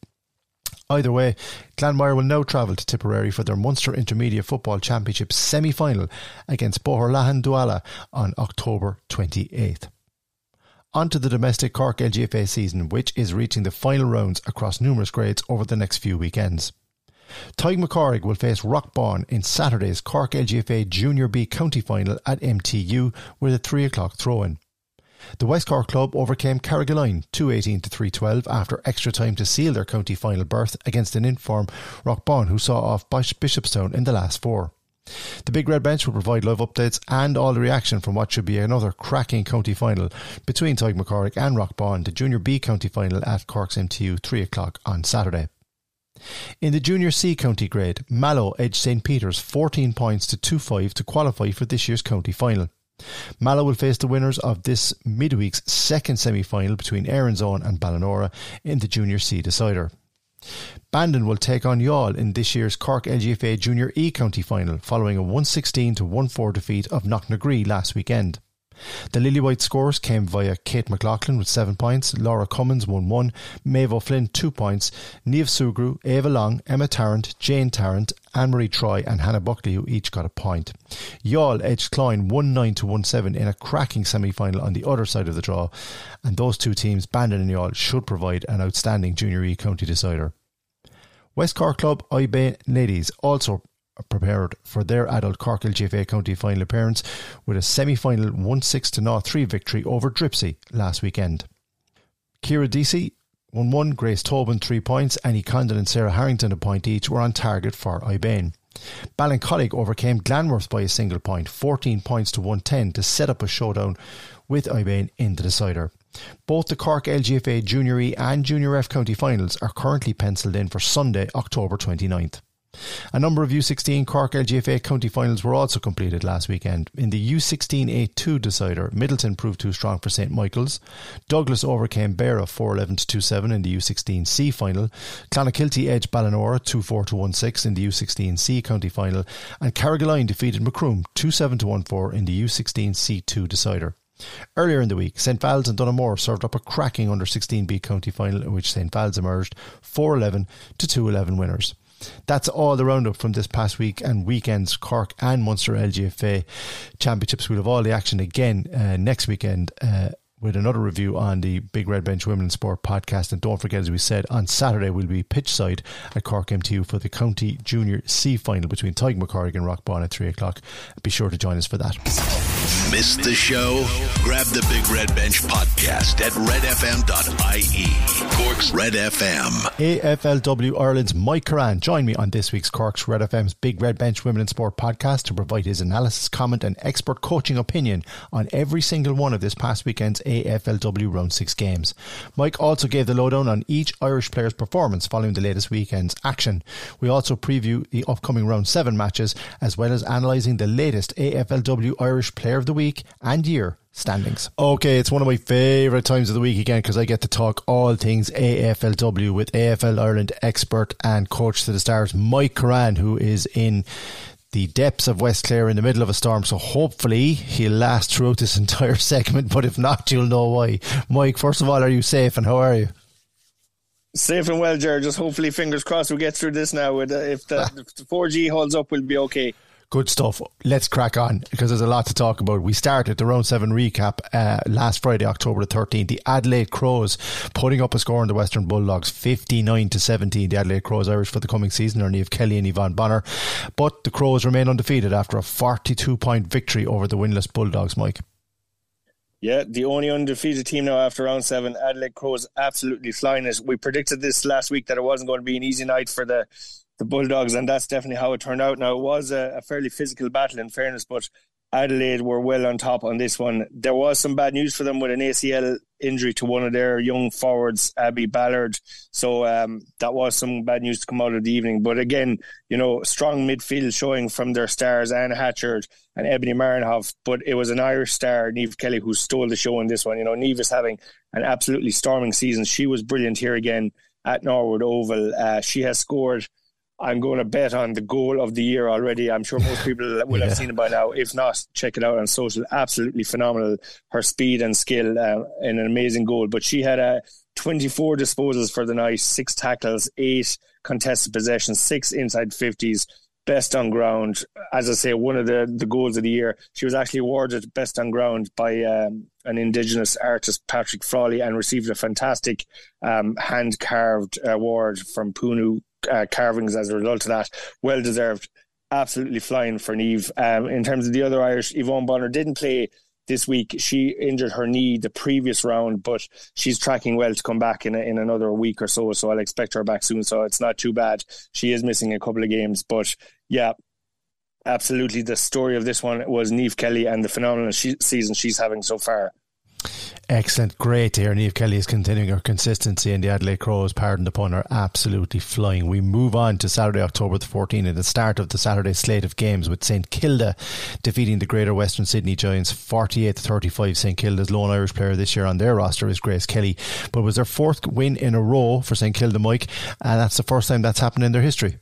Either way, Glanmire will now travel to Tipperary for their Munster Intermediate Football Championship semi-final against Bóthar Láithreán Duala on October twenty-eighth. On to the domestic Cork L G F A season, which is reaching the final rounds across numerous grades over the next few weekends. Tighe McCorrig will face Rockbourne in Saturday's Cork L G F A Junior B County Final at M T U with a three o'clock throw-in. The West Cork club overcame Carrigaline two eighteen to three twelve after extra time to seal their county final berth against an in-form Rockbourne who saw off Bishopstown in the last four. The Big Red Bench will provide live updates and all the reaction from what should be another cracking county final between Tighe McCorrig and Rockbourne, the Junior B County Final at Cork's M T U, three o'clock on Saturday. In the Junior C County grade, Mallow edged Saint Peter's fourteen points to two five to qualify for this year's county final. Mallow will face the winners of this midweek's second semi-final between Éireann's Own and Ballinora in the Junior C decider. Bandon will take on Youghal in this year's Cork L G F A Junior E County Final following a one sixteen to one four defeat of Knocknagree last weekend. The Lilywhite scores came via Kate McLaughlin with seven points, Laura Cummins one one, Maeve O'Flynn two points, Niamh Sugru, Ava Long, Emma Tarrant, Jane Tarrant, Anne-Marie Troy and Hannah Buckley, who each got a point. Youghal edged Cline one nine to one seven in a cracking semi-final on the other side of the draw, and those two teams, Bandon and Youghal, should provide an outstanding Junior E County decider. West Cork club Oibe Ladies also prepared for their adult Cork L G F A County Final appearance with a semi-final one six to zero three victory over Dripsy last weekend. Ciara Deasy one one, Grace Tobin three points, Annie Condon and Sarah Harrington a point each were on target for Oibein. Ballincollig overcame Glanworth by a single point, fourteen points to one ten, to set up a showdown with Oibein in the decider. Both the Cork L G F A Junior E and Junior F County Finals are currently pencilled in for Sunday, October twenty-ninth. A number of U sixteen Cork L G F A County Finals were also completed last weekend. In the U sixteen A two decider, Middleton proved too strong for Saint Michael's, Douglas overcame Beara four eleven to two seven in the U sixteen C Final, Clonakilty edged Ballinora two four to one six in the U sixteen C County Final, and Carrigaline defeated Macroom two seven to one four in the U sixteen C two decider. Earlier in the week, Saint Val's and Dunamore served up a cracking under sixteen B County Final in which Saint Val's emerged four eleven to two eleven winners. That's all the roundup from this past week and weekend's Cork and Munster L G F A championships. We'll have all the action again uh, next weekend uh, with another review on the Big Red Bench Women in Sport podcast. And don't forget, as we said, on Saturday we'll be pitchside at Cork M T U for the County Junior C Final between Tighe McCorrig and Rockbourne at three o'clock. Be sure to join us for that. Missed the show? Grab the Big Red Bench podcast at red f m dot i e. Cork's Red F M. A F L W Ireland's Mike Curran joined me on this week's Cork's Red F M's Big Red Bench Women in Sport podcast to provide his analysis, comment and expert coaching opinion on every single one of this past weekend's A F L W Round six games. Mike also gave the lowdown on each Irish player's performance following the latest weekend's action. We also preview the upcoming Round seven matches as well as analysing the latest A F L W Irish Player of the Week week and year standings. Okay, it's one of my favourite times of the week again because I get to talk all things A F L W with A F L Ireland expert and coach to the stars Mike Curran, who is in the depths of West Clare in the middle of a storm, so hopefully he'll last throughout this entire segment, but if not, you'll know why. Mike, first of all, are you safe and how are you? Safe and well, Ger. Just hopefully, fingers crossed, we'll get through this now. If the, if the four G holds up, we'll be okay. Good stuff. Let's crack on because there's a lot to talk about. We started the Round seven recap uh, last Friday, October the thirteenth. The Adelaide Crows putting up a score on the Western Bulldogs, fifty-nine to seventeen. The Adelaide Crows Irish for the coming season are Niamh Kelly and Yvonne Bonner. But the Crows remain undefeated after a forty-two point victory over the winless Bulldogs, Mike. Yeah, the only undefeated team now after Round seven. Adelaide Crows absolutely flying it. We predicted this last week that it wasn't going to be an easy night for the The Bulldogs, and that's definitely how it turned out. Now, it was a, a fairly physical battle, in fairness, but Adelaide were well on top on this one. There was some bad news for them with an A C L injury to one of their young forwards, Abbey Ballard. So um, that was some bad news to come out of the evening. But again, you know, strong midfield showing from their stars, Anna Hatchard and Ebony Marinhoff. But it was an Irish star, Niamh Kelly, who stole the show in this one. You know, Niamh is having an absolutely storming season. She was brilliant here again at Norwood Oval. Uh, she has scored... I'm going to bet on the goal of the year already. I'm sure most people will have yeah. seen it by now. If not, check it out on social. Absolutely phenomenal. Her speed and skill uh, and an amazing goal. But she had uh, twenty-four disposals for the night, six tackles, eight contested possessions, six inside fifties, best on ground. As I say, one of the, the goals of the year. She was actually awarded best on ground by um, an Indigenous artist, Patrick Frawley, and received a fantastic um, hand-carved award from Punu Uh, carvings as a result of that. Well deserved, absolutely flying for Niamh. Um, in terms of the other Irish, Yvonne Bonner didn't play this week. She injured her knee the previous round, but she's tracking well to come back in a, in another week or so, so I'll expect her back soon, so it's not too bad. She is missing a couple of games, but yeah, absolutely the story of this one was Niamh Kelly and the phenomenal she- season she's having so far. Excellent, great to hear. Niamh Kelly is continuing her consistency, and the Adelaide Crows, pardon the pun, are absolutely flying. We move on to Saturday, October the fourteenth, at the start of the Saturday slate of games, with St Kilda defeating the Greater Western Sydney Giants forty-eight to thirty-five. St Kilda's lone Irish player this year on their roster is Grace Kelly, but it was their fourth win in a row for St Kilda, Mike, and that's the first time that's happened in their history.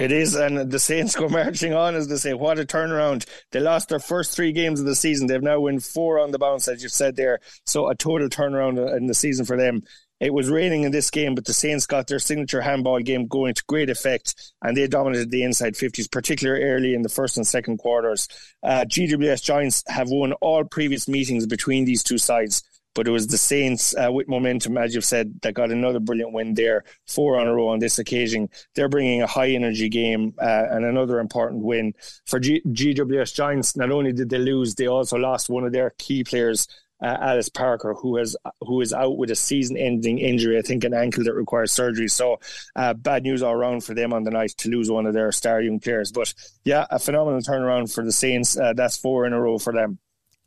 It is, and the Saints go marching on, as they say. What a turnaround. They lost their first three games of the season. They've now won four on the bounce, as you've said there. So a total turnaround in the season for them. It was raining in this game, but the Saints got their signature handball game going to great effect, and they dominated the inside fifties, particularly early in the first and second quarters. Uh, G W S Giants have won all previous meetings between these two sides, but it was the Saints uh, with momentum, as you've said, that got another brilliant win there, four on a row on this occasion. They're bringing a high-energy game uh, and another important win. For G- GWS Giants, not only did they lose, they also lost one of their key players, uh, Alice Parker, who has who is out with a season-ending injury, I think an ankle that requires surgery. So uh, bad news all around for them on the night to lose one of their star young players. But yeah, a phenomenal turnaround for the Saints. Uh, that's four in a row for them.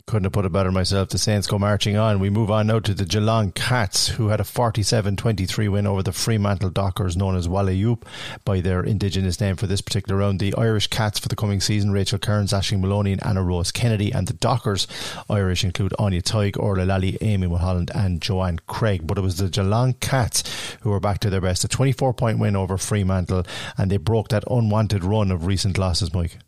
Couldn't have put it better myself. The Saints go marching on. We move on now to the Geelong Cats, who had a forty-seven twenty-three win over the Fremantle Dockers, known as Wallayoop by their indigenous name for this particular round. The Irish Cats for the coming season: Rachel Kearns, Aisling Maloney and Anna Rose Kennedy. And the Dockers Irish include Anya Tighe, Orla Lally, Amy Mulholland and Joanne Craig. But it was the Geelong Cats who were back to their best. A twenty-four point win over Fremantle, and they broke that unwanted run of recent losses, Mike.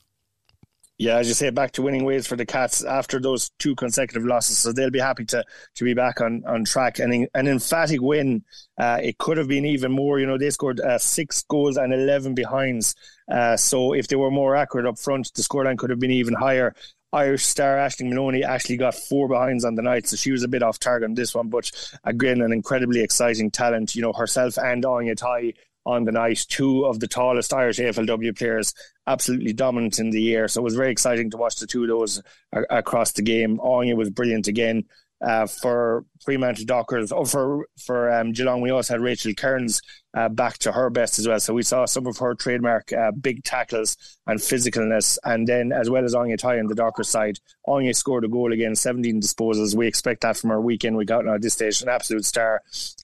Yeah, as you say, back to winning ways for the Cats after those two consecutive losses. So they'll be happy to to be back on, on track. And an emphatic win. Uh, it could have been even more. You know, they scored uh, six goals and eleven behinds. Uh, so if they were more accurate up front, the scoreline could have been even higher. Irish star Aisling Maloney actually got four behinds on the night, so she was a bit off target on this one. But again, an incredibly exciting talent. You know, herself and Anya Tighe on the night, two of the tallest Irish A F L W players, absolutely dominant in the air. So it was very exciting to watch the two of those a- across the game. Anya was brilliant again. Uh, for Fremantle Dockers, oh, for, for um, Geelong, we also had Rachel Kearns uh, back to her best as well. So we saw some of her trademark uh, big tackles and physicalness. And then, as well as Anya Tighe on the Dockers side, Anya scored a goal again, seventeen disposals. We expect that from her week in, week out now at this stage. An absolute star.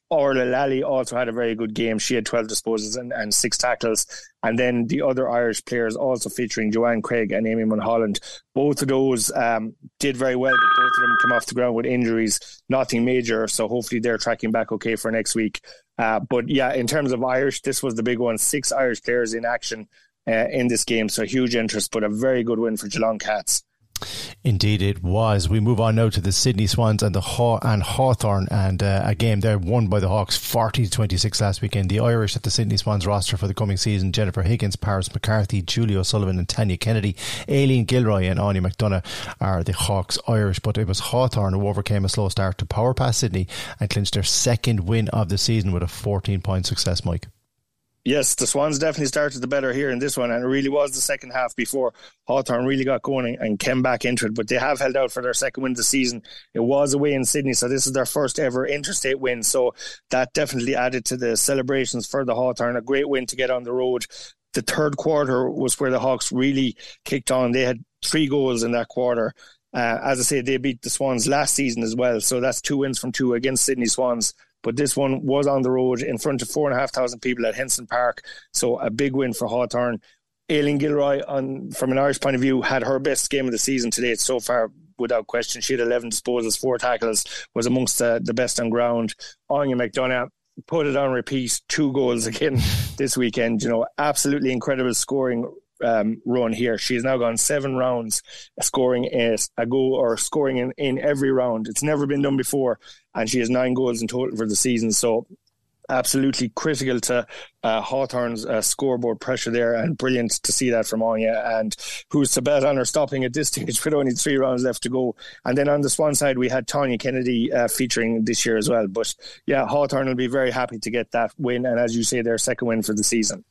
Orla Lally also had a very good game. She had twelve disposals and, and six tackles. And then the other Irish players also featuring Joanne Craig and Amy Mulholland. Both of those um, did very well, but both of them came off the ground with injuries, nothing major. So hopefully they're tracking back okay for next week. Uh, but yeah, in terms of Irish, this was the big one. Six Irish players in action uh, in this game. So huge interest, but a very good win for Geelong Cats. Indeed it was. We move on now to the Sydney Swans and the Haw- and Hawthorn, and uh, a game there won by the Hawks forty to twenty-six last weekend. The Irish at the Sydney Swans roster for the coming season: Jennifer Higgins, Paris McCarthy, Julie O'Sullivan and Tanya Kennedy. Aileen Gilroy and Anya McDonough are the Hawks Irish, but it was Hawthorn who overcame a slow start to power past Sydney and clinched their second win of the season with a fourteen point success, Mike. Yes, the Swans definitely started the better here in this one, and it really was the second half before Hawthorn really got going and came back into it. But they have held out for their second win of the season. It was away in Sydney, so this is their first ever interstate win. So that definitely added to the celebrations for the Hawthorn. A great win to get on the road. the third quarter was where the Hawks really kicked on. They had three goals in that quarter. Uh, as I say, they beat the Swans last season as well. So that's two wins from two against Sydney Swans. But this one was on the road in front of four and a half thousand people at Henson Park. So a big win for Hawthorn. Eileen Gilroy, on, from an Irish point of view, had her best game of the season to date so far, without question. She had eleven disposals, four tackles, was amongst uh, the best on ground. Anya McDonough put it on repeat, two goals again this weekend. You know, absolutely incredible scoring um, run here. She's now gone seven rounds scoring a, a goal or scoring in, in every round. It's never been done before, and she has nine goals in total for the season. So absolutely critical to uh, Hawthorn's uh, scoreboard pressure there, and brilliant to see that from Anya, and who's to bet on her stopping at this stage with only three rounds left to go. And then on the Swan side, we had Tanya Kennedy uh, featuring this year as well. But yeah, Hawthorn will be very happy to get that win, and as you say, their second win for the season.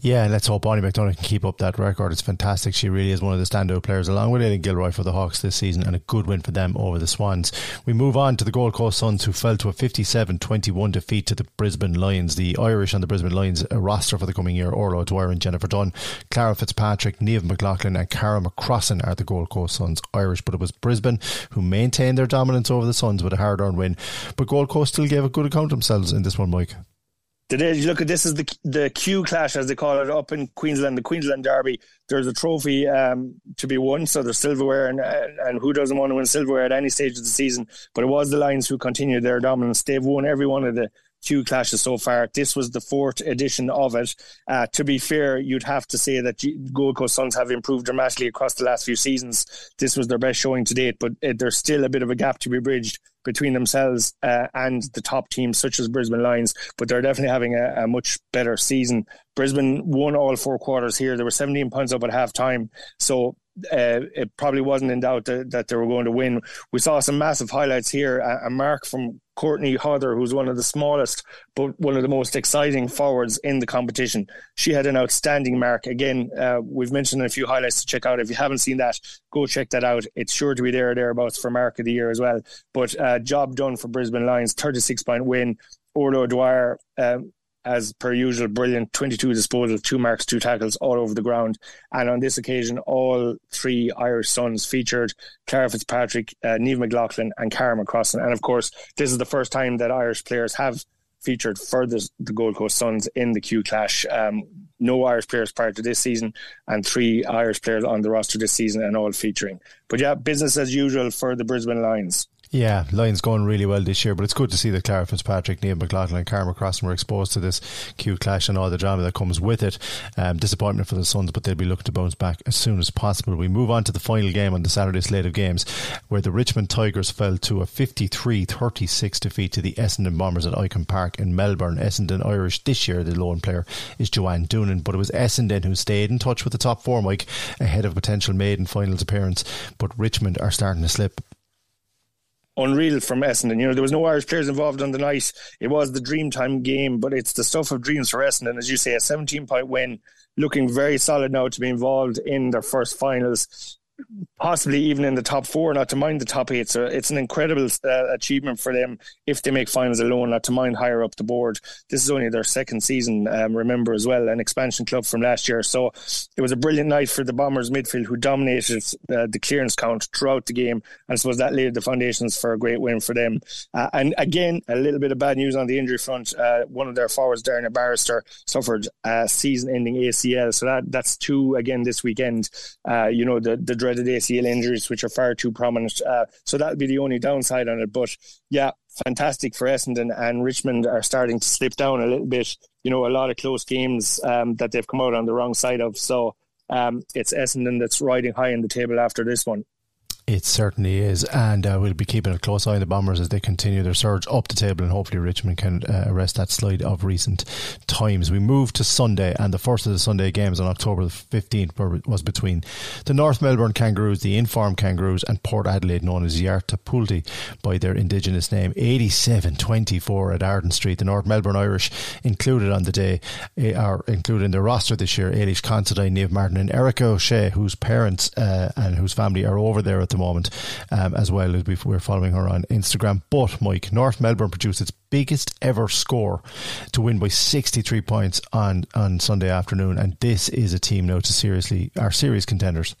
Yeah, and let's hope Anya McDonough can keep up that record. It's fantastic. She really is one of the standout players, along with Aileen Gilroy, for the Hawks this season, and a good win for them over the Swans. We move on to the Gold Coast Suns, who fell to a fifty-seven twenty-one defeat to the Brisbane Lions. The Irish on the Brisbane Lions roster for the coming year: Orla O'Dwyer and Jennifer Dunn, Clara Fitzpatrick, Niamh McLaughlin and Cara McCrossan are the Gold Coast Suns Irish. But it was Brisbane who maintained their dominance over the Suns with a hard-earned win. But Gold Coast still gave a good account of themselves in this one, Mike. Today, you look at this as the the Q clash, as they call it, up in Queensland, the Queensland Derby. There's a trophy um, to be won, so there's silverware, and and who doesn't want to win silverware at any stage of the season? But it was the Lions who continued their dominance. They've won every one of the Q clashes so far. This was the fourth edition of it. Uh, to be fair, you'd have to say that Gold Coast Suns have improved dramatically across the last few seasons. This was their best showing to date, but it, there's still a bit of a gap to be bridged between themselves uh, and the top teams such as Brisbane Lions, but they're definitely having a, a much better season. Brisbane won all four quarters here. They were seventeen points up at half time, so uh, it probably wasn't in doubt that, that they were going to win. We saw some massive highlights here. A, a mark from Courtney Hodder, who's one of the smallest but one of the most exciting forwards in the competition. She had an outstanding mark. Again, uh, we've mentioned a few highlights to check out. If you haven't seen that, go check that out. It's sure to be there or thereabouts for Mark of the Year as well. But uh, job done for Brisbane Lions, thirty-six point win. Orla O'Dwyer, um, as per usual, brilliant, twenty-two disposals, two marks, two tackles, all over the ground. And on this occasion, all three Irish Suns featured: Clara Fitzpatrick, uh, Niamh McLaughlin and Cara McCrossan. And of course, this is the first time that Irish players have featured for the, the Gold Coast Suns in the Q Clash. Um, no Irish players prior to this season, and three Irish players on the roster this season, and all featuring. But yeah, business as usual for the Brisbane Lions. Yeah, Lions going really well this year, but it's good to see that Clara Fitzpatrick, Niamh McLaughlin and Cara McCrossan were exposed to this Q clash and all the drama that comes with it. Um, disappointment for the Suns, but they'll be looking to bounce back as soon as possible. We move on to the final game on the Saturday slate of games, where the Richmond Tigers fell to a fifty-three thirty-six defeat to the Essendon Bombers at Icon Park in Melbourne. Essendon Irish this year, the lone player is Joanne Doonan, but it was Essendon who stayed in touch with the top four, Mike, ahead of a potential maiden finals appearance. But Richmond are starting to slip. Unreal from Essendon. You know, there was no Irish players involved on the night. It was the dreamtime game, but it's the stuff of dreams for Essendon. As you say, a seventeen point win, looking very solid now to be involved in their first finals, possibly even in the top four, not to mind the top eight. So it's an incredible uh, achievement for them if they make finals alone, not to mind higher up the board. This is only their second season, um, remember as well, an expansion club from last year. So it was a brilliant night for the Bombers midfield, who dominated uh, the clearance count throughout the game, and I suppose that laid the foundations for a great win for them. Uh, and again, a little bit of bad news on the injury front. Uh, one of their forwards, Darren Barrister, suffered a season-ending A C L, so that that's two again this weekend. Uh, you know, the, the dreaded A C L injuries, which are far too prominent, uh, so that would be the only downside on it. But yeah, fantastic for Essendon, and Richmond are starting to slip down a little bit. You know, a lot of close games um, that they've come out on the wrong side of, so um, it's Essendon that's riding high in the table after this one. It certainly is, and uh, we'll be keeping a close eye on the Bombers as they continue their surge up the table, and hopefully Richmond can uh, arrest that slide of recent times. We move to Sunday, and the first of the Sunday games on October the fifteenth was between the North Melbourne Kangaroos, the Inform Kangaroos, and Port Adelaide, known as Yartapulti by their indigenous name, eighty-seven twenty-four at Arden Street. The North Melbourne Irish included on the day, are included in their roster this year, Eilish Considine, Niamh Martin and Erica O'Shea, whose parents uh, and whose family are over there at the the moment um, as well. We're following her on Instagram. But, Mike, North Melbourne produced its biggest ever score to win by sixty-three points on, on Sunday afternoon, and this is a team now to seriously are serious contenders.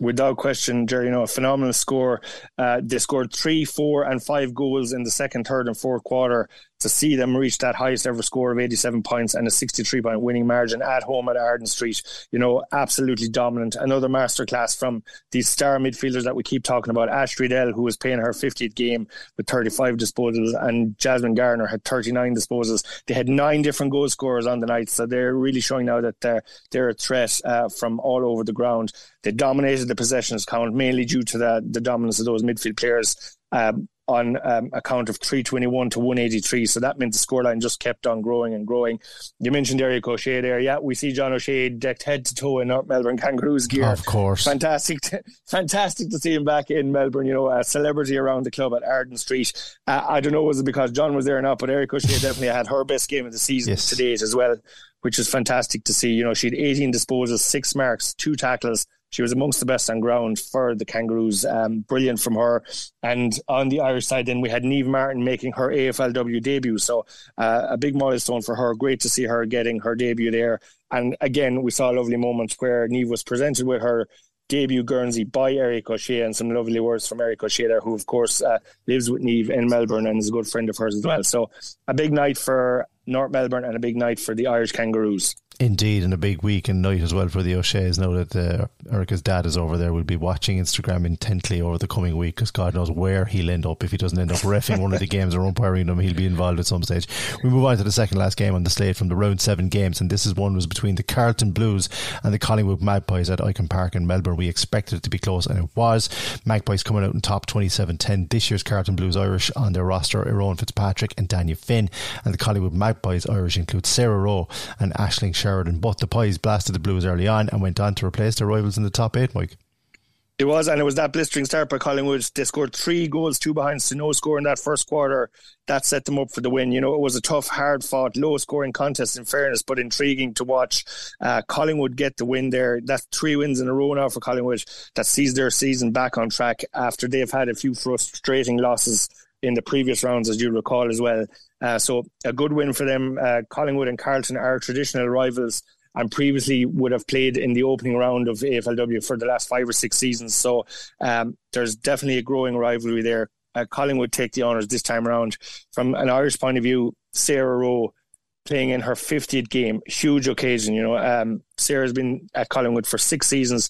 Without question, Jerry, you know, a phenomenal score. Uh, they scored three, four and five goals in the second, third and fourth quarter to see them reach that highest ever score of eighty-seven points and a sixty-three point winning margin at home at Arden Street. You know, absolutely dominant. Another masterclass from these star midfielders that we keep talking about. Ash Riddell, who was playing her fiftieth game with thirty-five disposals, and Jasmine Garner had thirty-nine disposals. They had nine different goal scorers on the night, so they're really showing now that they're, they're a threat uh, from all over the ground. They dominated the possessions count, mainly due to the, the dominance of those midfield players. Um, on um, a count of three twenty-one to one eighty-three. So that meant the scoreline just kept on growing and growing. You mentioned Eric O'Shea there. Yeah, we see John O'Shea decked head to toe in North Melbourne Kangaroos gear. Of course. Fantastic to, fantastic to see him back in Melbourne, you know, a celebrity around the club at Arden Street. Uh, I don't know, was it because John was there or not, but Eric O'Shea definitely had her best game of the season yes. to date as well, which is fantastic to see. You know, she had eighteen disposals, six marks, two tackles. She was amongst the best on ground for the Kangaroos. Um, brilliant from her. And on the Irish side, then we had Niamh Martin making her A F L W debut. So uh, a big milestone for her. Great to see her getting her debut there. And again, we saw a lovely moment where Niamh was presented with her debut Guernsey by Eric O'Shea, and some lovely words from Eric O'Shea there, who of course uh, lives with Niamh in Melbourne and is a good friend of hers as well. So a big night for North Melbourne and a big night for the Irish Kangaroos. Indeed, and a big week and night as well for the O'Sheas. Now that uh, Erica's dad is over there, we'll be watching Instagram intently over the coming week, because God knows where he'll end up. If he doesn't end up reffing one of the games or umpiring them, he'll be involved at some stage. We move on to the second last game on the slate from the round seven games, and this is one was between the Carlton Blues and the Collingwood Magpies at Icon Park in Melbourne. We expected it to be close, and it was. Magpies coming out on top twenty-seven ten. This year's Carlton Blues Irish on their roster, Eoin Fitzpatrick and Dania Finn, and the Collingwood Magpies Irish include Sarah Rowe and Aisling Sherwood. But the Pies blasted the Blues early on and went on to replace their rivals in the top eight, Mike. It was, and it was that blistering start by Collingwood. They scored three goals, two behinds to no score in that first quarter. That set them up for the win. You know, it was a tough, hard-fought, low-scoring contest in fairness, but intriguing to watch. Uh, Collingwood get the win there. That's three wins in a row now for Collingwood. That sees their season back on track after they've had a few frustrating losses in the previous rounds, as you recall as well. Uh, so a good win for them. Uh, Collingwood and Carlton are traditional rivals and previously would have played in the opening round of A F L W for the last five or six seasons. So um, there's definitely a growing rivalry there. Uh, Collingwood take the honours this time around. From an Irish point of view, Sarah Rowe playing in her fiftieth game. Huge occasion, you know. Um, Sarah's been at Collingwood for six seasons.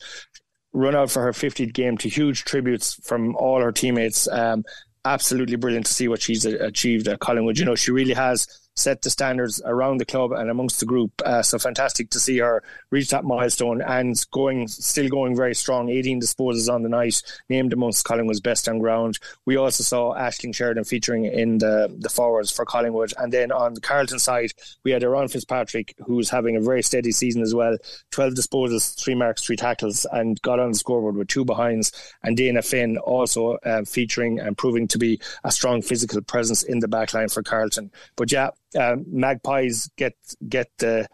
Run out for her fiftieth game to huge tributes from all her teammates. Um Absolutely brilliant to see what she's achieved at Collingwood. You know, she really has set the standards around the club and amongst the group. Uh, so fantastic to see her reach that milestone and going, still going very strong. eighteen disposals on the night, named amongst Collingwood's best on ground. We also saw Aisling Sheridan featuring in the, the forwards for Collingwood. And then on the Carlton side, we had Eoin Fitzpatrick, who's having a very steady season as well. twelve disposals, three marks, three tackles, and got on the scoreboard with two behinds. And Dana Finn also uh, featuring and proving to be a strong physical presence in the back line for Carlton. But yeah, uh, Magpies get get the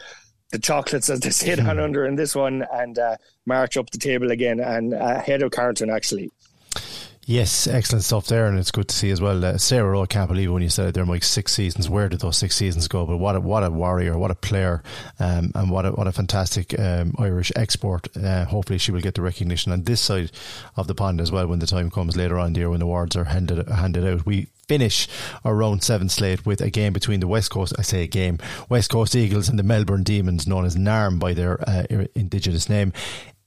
the chocolates, as they say, down under in this one, and uh, march up the table again and ahead of Carlton actually. Yes, excellent stuff there, and it's good to see as well. Uh, Sarah Rowe, I can't believe it when you said it there, Mike. Six seasons. Where did those six seasons go? But what a what a warrior, what a player, um, and what a what a fantastic um, Irish export. Uh, hopefully, she will get the recognition on this side of the pond as well when the time comes later on, dear, when the awards are handed handed out. We finish our round seven slate with a game between the West Coast, I say a game, West Coast Eagles and the Melbourne Demons, known as NARM by their uh, indigenous name.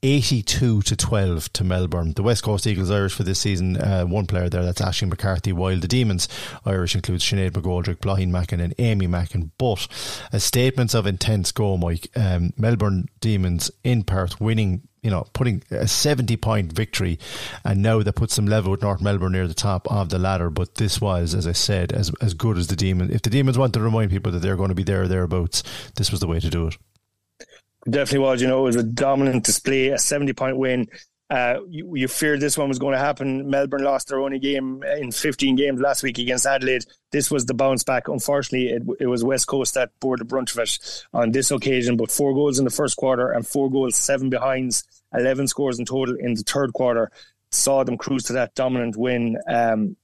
eighty-two to twelve to Melbourne. The West Coast Eagles Irish for this season, uh, one player there, that's Aisling McCarthy, while the Demons Irish includes Sinead McGoldrick, Blaoine Mackin and Amy Mackin. But as statements of intense go, Mike, um, Melbourne Demons in Perth winning, you know, putting a seventy point victory, and now that puts them level with North Melbourne near the top of the ladder. But this was, as I said, as, as good as the Demons. If the Demons want to remind people that they're going to be there or thereabouts, this was the way to do it. Definitely was, you know, it was a dominant display, a seventy point win. Uh, you, you feared this one was going to happen. Melbourne lost their only game in fifteen games last week against Adelaide. This was the bounce back. Unfortunately, it, it was West Coast that bore the brunt of it on this occasion, but four goals in the first quarter and four goals, seven behinds, eleven scores in total in the third quarter. saw them cruise to that dominant win. Um,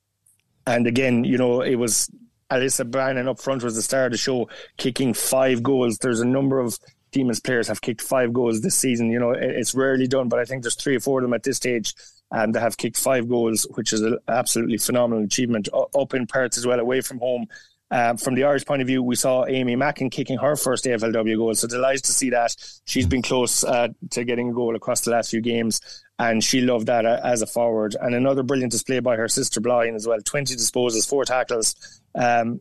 and again, you know, it was Alyssa Brannan up front was the star of the show, kicking five goals. There's a number of Demons players have kicked five goals this season. You know, it's rarely done, but I think there's three or four of them at this stage and they have kicked five goals, which is an absolutely phenomenal achievement, up in Perth as well, away from home. Um, from the Irish point of view, we saw Amy Mackin kicking her first A F L W goal, so delighted to see that. She's been close uh, to getting a goal across the last few games, and she loved that uh, as a forward. And another brilliant display by her sister Blind as well, twenty disposals, four tackles. Um,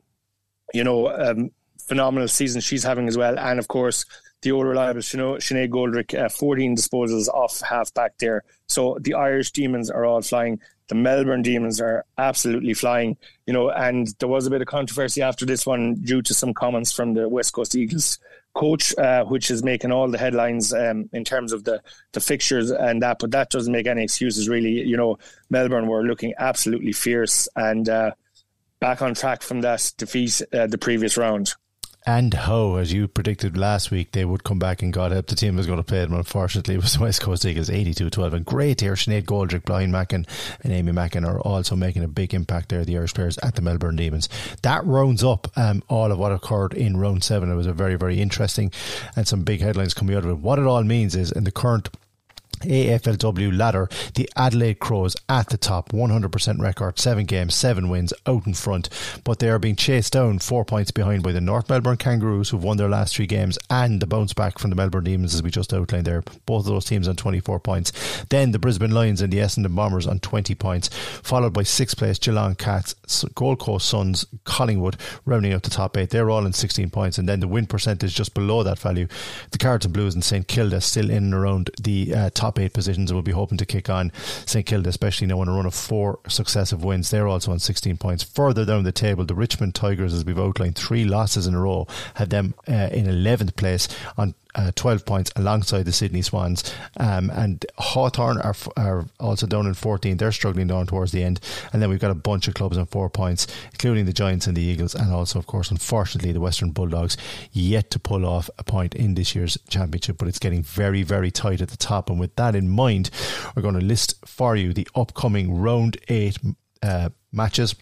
you know, um, phenomenal season she's having as well. And of course, the old reliable Sinead Goldrick, uh, fourteen disposals off half back there. So the Irish Demons are all flying. The Melbourne Demons are absolutely flying, you know, and there was a bit of controversy after this one due to some comments from the West Coast Eagles coach, uh, which is making all the headlines um, in terms of the, the fixtures and that, but that doesn't make any excuses really. You know, Melbourne were looking absolutely fierce and uh, back on track from that defeat uh, the previous round. And how, as you predicted last week, they would come back, and God help the team was going to play them. Unfortunately, it was West Coast Eagles eighty-two twelve. And great here, Sinead Goldrick, Brian Mackin and Amy Mackin are also making a big impact there, the Irish players at the Melbourne Demons. That rounds up um, all of what occurred in round seven. It was a very, very interesting and some big headlines coming out of it. What it all means is in the current A F L W ladder, the Adelaide Crows at the top, one hundred percent record, seven games, seven wins, out in front, but they are being chased down four points behind by the North Melbourne Kangaroos, who've won their last three games, and the bounce back from the Melbourne Demons, as we just outlined there, both of those teams on twenty-four points. Then the Brisbane Lions and the Essendon Bombers on twenty points, followed by sixth place Geelong Cats, Gold Coast Suns, Collingwood rounding out the top eight. They're all in sixteen points, and then the win percentage just below that value, the Cards and Blues and St Kilda still in and around the uh, top eight positions, and we'll be hoping to kick on. St Kilda especially now on a run of four successive wins, they're also on sixteen points. Further down the table, the Richmond Tigers, as we've outlined, three losses in a row, had them uh, in eleventh place on Uh, twelve points alongside the Sydney Swans, um, and Hawthorn are, f- are also down in fourteen. They're struggling down towards the end, and then we've got a bunch of clubs on four points, including the Giants and the Eagles, and also of course unfortunately the Western Bulldogs, yet to pull off a point in this year's championship. But it's getting very, very tight at the top, and with that in mind, we're going to list for you the upcoming round eight uh, matches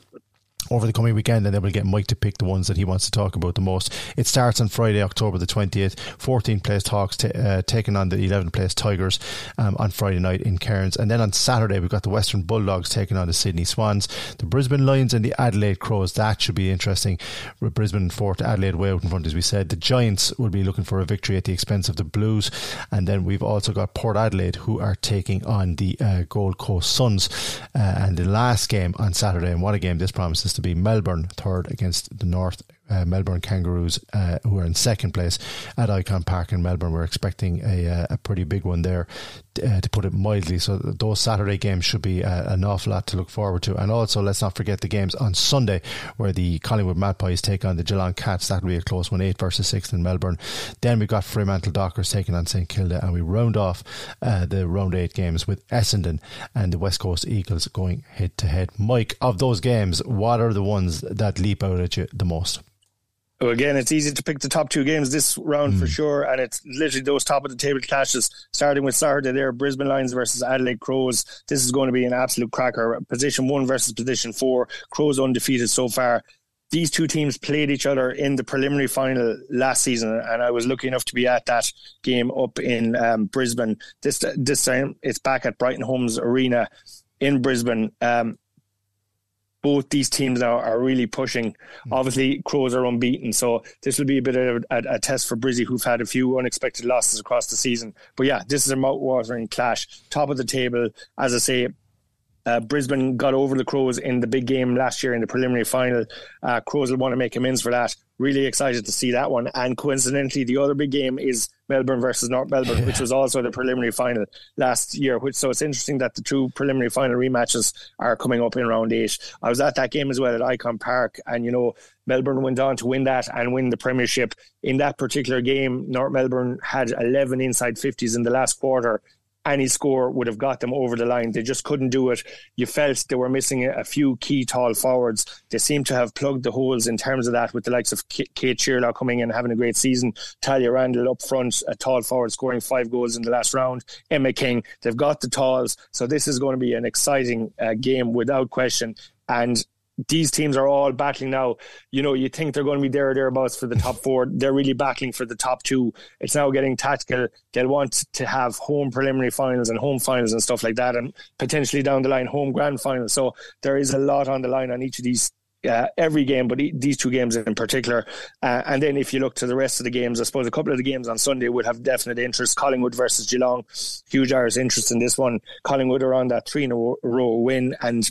over the coming weekend, and then we'll get Mike to pick the ones that he wants to talk about the most. It starts on Friday, October the twentieth. fourteenth place Hawks t- uh, taking on the eleventh place Tigers um, on Friday night in Cairns. And then on Saturday, we've got the Western Bulldogs taking on the Sydney Swans, the Brisbane Lions and the Adelaide Crows. That should be interesting. Brisbane fourth, Adelaide way out in front, as we said. The Giants will be looking for a victory at the expense of the Blues. And then we've also got Port Adelaide, who are taking on the uh, Gold Coast Suns. Uh, and the last game on Saturday, and what a game this promises to be, Melbourne third against the North uh, Melbourne Kangaroos, uh, who are in second place at Icon Park in Melbourne. We're expecting a uh, a pretty big one there, uh, to put it mildly. So those Saturday games should be uh, an awful lot to look forward to. And also, let's not forget the games on Sunday, where the Collingwood Magpies take on the Geelong Cats. That'll be a close one, eight versus six in Melbourne. Then we've got Fremantle Dockers taking on St Kilda, and we round off uh, the round eight games with Essendon and the West Coast Eagles going head to head. Mike, of those games, what are the ones that leap out at you the most? Well, again, it's easy to pick the top two games this round mm. for sure, and it's literally those top of the table clashes, starting with Saturday there, Brisbane Lions versus Adelaide Crows. This is going to be an absolute cracker. Position one versus position four. Crows undefeated so far. These two teams played each other in the preliminary final last season, and I was lucky enough to be at that game up in um, Brisbane. This this time, it's back at Brighton Homes Arena in Brisbane. Um Both these teams now are really pushing. Obviously, Crows are unbeaten, so this will be a bit of a, a test for Brizzy, who've had a few unexpected losses across the season. But yeah, this is a mouth-watering clash. Top of the table, as I say, uh, Brisbane got over the Crows in the big game last year in the preliminary final. Uh, Crows will want to make amends for that. Really excited to see that one. And coincidentally, the other big game is Melbourne versus North Melbourne, yeah. which was also the preliminary final last year. Which So it's interesting that the two preliminary final rematches are coming up in round eight. I was at that game as well at Icon Park, and you know, Melbourne went on to win that and win the premiership. In that particular game, North Melbourne had eleven inside fifties in the last quarter. any score would have got them over the line. They just couldn't do it. You felt they were missing a few key tall forwards. They seem to have plugged the holes in terms of that, with the likes of Kate Shearlaw coming in and having a great season, Talia Randall up front, a tall forward scoring five goals in the last round, Emma King. They've got the talls, so this is going to be an exciting uh, game without question. And these teams are all battling now. You know, you think they're going to be there or thereabouts for the top four. They're really battling for the top two. It's now getting tactical. They'll want to have home preliminary finals and home finals and stuff like that, and potentially down the line, home grand finals. So there is a lot on the line on each of these, uh, every game, but e- these two games in particular. Uh, and then if you look to the rest of the games, I suppose a couple of the games on Sunday would have definite interest. Collingwood versus Geelong, huge Irish interest in this one. Collingwood are on that three in a row win, and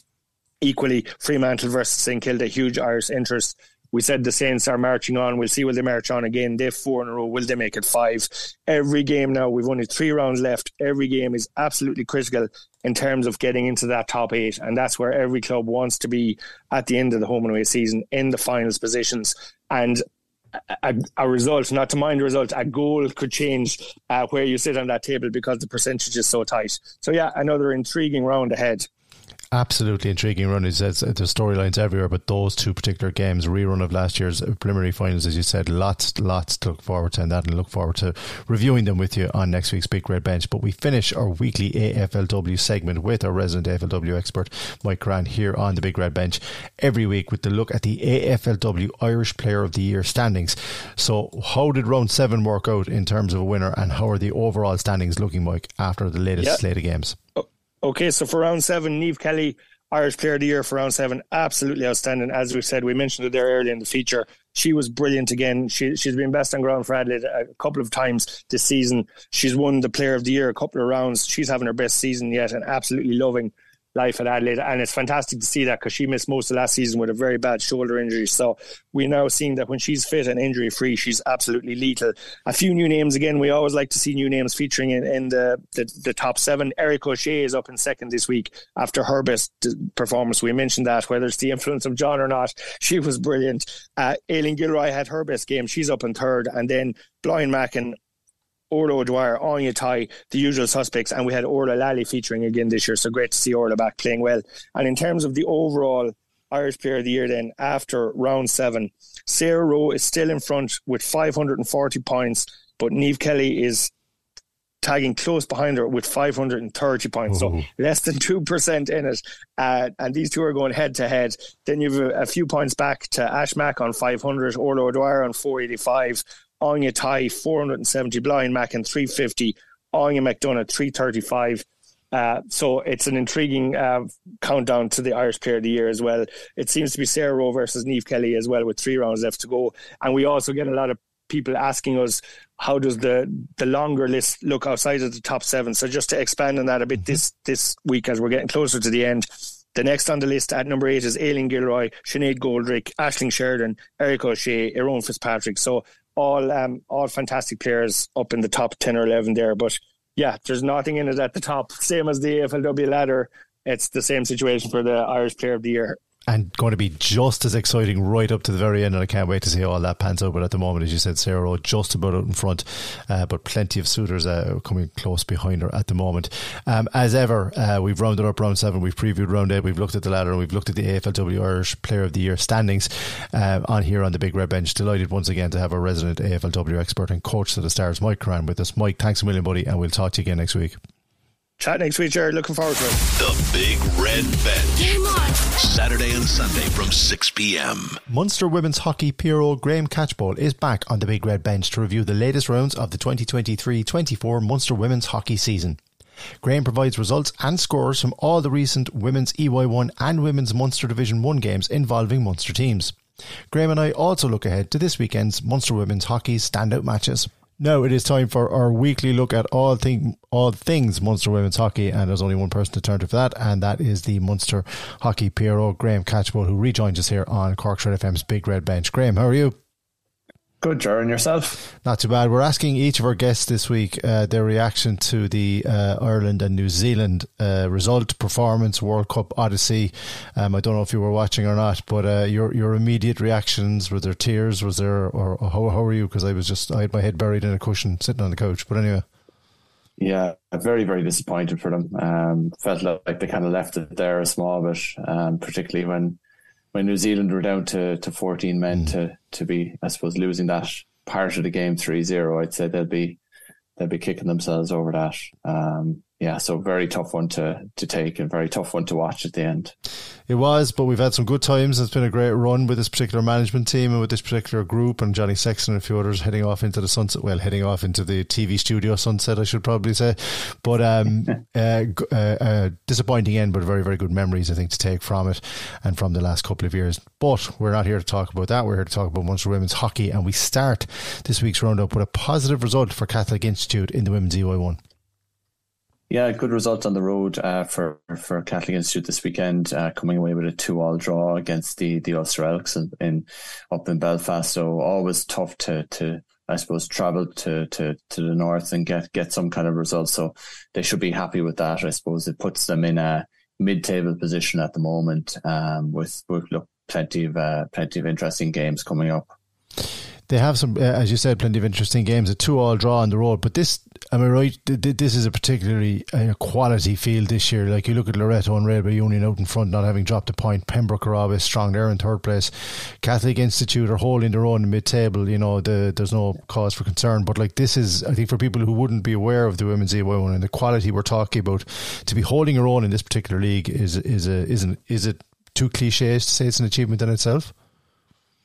equally, Fremantle versus St Kilda, huge Irish interest. We said the Saints are marching on. We'll see, will they march on again? They've four in a row. Will they make it five? Every game now, we've only three rounds left. Every game is absolutely critical in terms of getting into that top eight. And that's where every club wants to be at the end of the home and away season, in the finals positions. And A, a result, not to mind the result, a goal could change uh, where you sit on that table, because the percentage is so tight. So yeah, another intriguing round ahead. Absolutely intriguing run. There's storylines everywhere, but those two particular games, rerun of last year's preliminary finals, as you said, lots, lots to look forward to, and that, and look forward to reviewing them with you on next week's Big Red Bench. But we finish our weekly A F L W segment with our resident A F L W expert, Mike Curran, here on the Big Red Bench every week with the look at the A F L W Irish Player of the Year standings. So how did round seven work out in terms of a winner, and how are the overall standings looking, Mike, after the latest yep. slate of games? Oh. Okay, so for round seven, Niamh Kelly, Irish Player of the Year for round seven, absolutely outstanding. As we said, we mentioned it there earlier in the feature. She was brilliant again. She, she's been best on ground for Adelaide a couple of times this season. She's won the Player of the Year a couple of rounds. She's having her best season yet and absolutely loving life at Adelaide. And it's fantastic to see that, because she missed most of last season with a very bad shoulder injury. So we're now seeing that when she's fit and injury free, she's absolutely lethal. A few new names again. We always like to see new names featuring in, in the, the, the top seven. Eric O'Shea is up in second this week after her best performance. We mentioned that, whether it's the influence of John or not, she was brilliant. Uh, Aileen Gilroy had her best game. She's up in third. And then Blind Mackin, Orla O'Dwyer, Anya Tai, the usual suspects, and we had Orla Lally featuring again this year, so great to see Orla back playing well. And in terms of the overall Irish Player of the Year then, after round seven, Sarah Rowe is still in front with five hundred forty points, but Niamh Kelly is tagging close behind her with five hundred thirty points. Ooh. So less than two percent in it. Uh, and these two are going head to head. Then you have a, a few points back to Ash Mack on five hundred, Orla O'Dwyer on four eighty-five, Anya Tai four hundred seventy, Blind Mackin three fifty, Anya McDonough three thirty-five. Uh, so it's an intriguing uh, countdown to the Irish Player of the Year as well. It seems to be Sarah Rowe versus Niamh Kelly as well, with three rounds left to go. And we also get a lot of people asking us, how does the the longer list look outside of the top seven? So just to expand on that a bit this this week, as we're getting closer to the end, the next on the list at number eight is Aileen Gilroy, Sinead Goldrick, Aisling Sheridan, Eric O'Shea, Eoin Fitzpatrick. So All um, all fantastic players up in the top ten or eleven there. But yeah, there's nothing in it at the top. Same as the A F L W ladder. It's the same situation for the Irish Player of the Year. And going to be just as exciting right up to the very end. And I can't wait to see how all that pans out. But at the moment, as you said, Sarah Rowe just about out in front. Uh, but plenty of suitors uh, coming close behind her at the moment. Um, as ever, uh, we've rounded up round seven. We've previewed round eight. We've looked at the ladder, and we've looked at the A F L W Irish Player of the Year standings uh, on here on the Big Red Bench. Delighted once again to have our resident A F L W expert and coach to the Stars, Mike Curran, with us. Mike, thanks a million, buddy. And we'll talk to you again next week. Chat next week, Jared. Looking forward to it. The Big Red Bench. Game on. Saturday and Sunday from six p.m. Munster Women's Hockey P R O Graham Catchpole is back on the Big Red Bench to review the latest rounds of the twenty twenty-three twenty-four Munster Women's Hockey season. Graham provides results and scores from all the recent Women's E Y one and Women's Munster Division one games involving Munster teams. Graham and I also look ahead to this weekend's Munster Women's Hockey standout matches. Now it is time for our weekly look at all, thing, all things Munster Women's Hockey, and there's only one person to turn to for that, and that is the Munster Hockey P R O, Graham Catchpole, who rejoins us here on Corkshire F M's Big Red Bench. Graham, how are you? Good, Ger, and yourself? Not too bad. We're asking each of our guests this week uh, their reaction to the uh, Ireland and New Zealand uh, result, performance, World Cup odyssey. Um, I don't know if you were watching or not, but uh, your your immediate reactions, were there tears, was there, or, or how how were you? Because I was just I had my head buried in a cushion, sitting on the couch. But anyway, Yeah, very, very disappointed for them. Um, felt like they kind of left it there a small bit, um, particularly when when New Zealand were down to, to fourteen men mm. to to be, I suppose, losing that part of the game three zero. I'd say they'll be they'll be kicking themselves over that. Um, yeah, so very tough one to to take and very tough one to watch at the end. It was, but we've had some good times. It's been a great run with this particular management team and with this particular group, and Johnny Sexton and a few others heading off into the sunset. Well, heading off into the T V studio sunset, I should probably say. But um, uh, uh, uh, disappointing end, but very, very good memories, I think, to take from it and from the last couple of years. But we're not here to talk about that. We're here to talk about Munster women's hockey, and we start this week's roundup with a positive result for Catholic Institute in the women's E Y one. Yeah, good result on the road uh, for, for Catholic Institute this weekend, uh, coming away with a two-all draw against the, the Ulster Elks in, in, up in Belfast. So always tough to, to I suppose, travel to, to, to the north and get, get some kind of result. So they should be happy with that, I suppose. It puts them in a mid-table position at the moment um, with, with look, plenty of uh, plenty of interesting games coming up. They have some, uh, as you said, plenty of interesting games. A two-all draw on the road, but this, am I right? This is a particularly uh, quality field this year. Like you look at Loreto and Railway Union out in front, not having dropped a point. Pembroke are always strong there in third place. Catholic Institute are holding their own mid-table. You know, the, there's no cause for concern. But like this is, I think, for people who wouldn't be aware of the women's E Y one and the quality we're talking about, to be holding your own in this particular league is is a isn't is it too cliché to say it's an achievement in itself?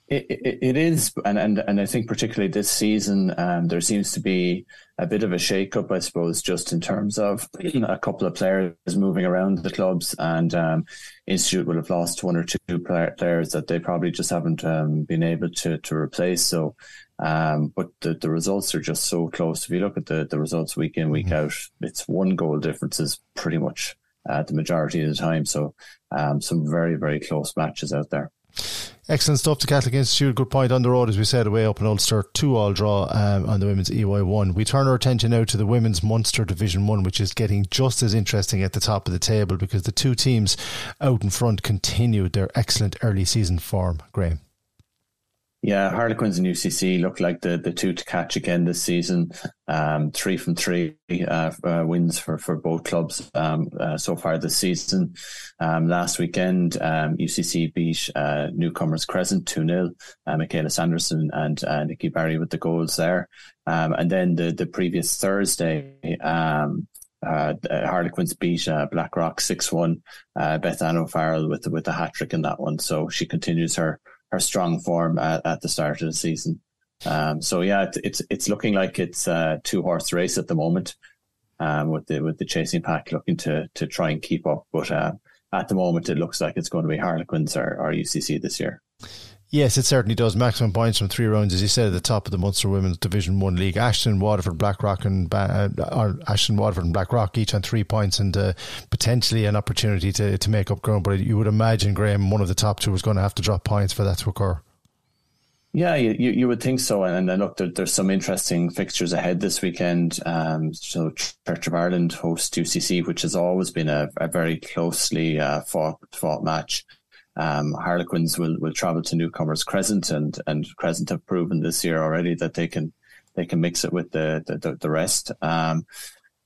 It, it, it is, and, and, and I think particularly this season, um, there seems to be a bit of a shake-up, I suppose, just in terms of a couple of players moving around the clubs, and um, Institute will have lost one or two players that they probably just haven't um, been able to, to replace. So, um, but the, the results are just so close. If you look at the, the results week in, week out, it's one goal differences pretty much uh, the majority of the time. So um, some very, very close matches out there. Excellent stuff to Catholic Institute. Good point on the road, as we said, away up in Ulster, two-all draw um, on the women's E Y one. We turn our attention now to the women's Munster Division one, which is getting just as interesting at the top of the table, because the two teams out in front continued their excellent early season form, Graham. Yeah, Harlequins and U C C look like the, the two to catch again this season. Um, three from three uh, uh, wins for, for both clubs um, uh, so far this season. Um, last weekend, um, U C C beat uh, newcomers Crescent two nil. Uh, Michaela Sanderson and uh, Nikki Barry with the goals there. Um, and then the, the previous Thursday, um, Uh, Harlequins beat uh, Blackrock six one. Uh, Beth Ann O'Farrell with the, with the hat-trick in that one. So she continues her, her strong form at, at the start of the season. Um, so, yeah, it, it's it's looking like it's a two-horse race at the moment, um, with the with the chasing pack looking to to try and keep up. But uh, at the moment, it looks like it's going to be Harlequins or, or U C C this year. Yes, it certainly does. Maximum points from three rounds, as you said, at the top of the Munster Women's Division One League. Ashton, Waterford, Blackrock, and uh, or Ashton, Waterford, and Blackrock each on three points, and uh, potentially an opportunity to to make up ground. But you would imagine, Graham, one of the top two was going to have to drop points for that to occur. Yeah, you you would think so. And then look, there, there's some interesting fixtures ahead this weekend. Um, so Church of Ireland hosts U C C, which has always been a, a very closely uh, fought fought match. Um, Harlequins will, will travel to newcomers Crescent, and, and Crescent have proven this year already that they can they can mix it with the the, the rest. Um,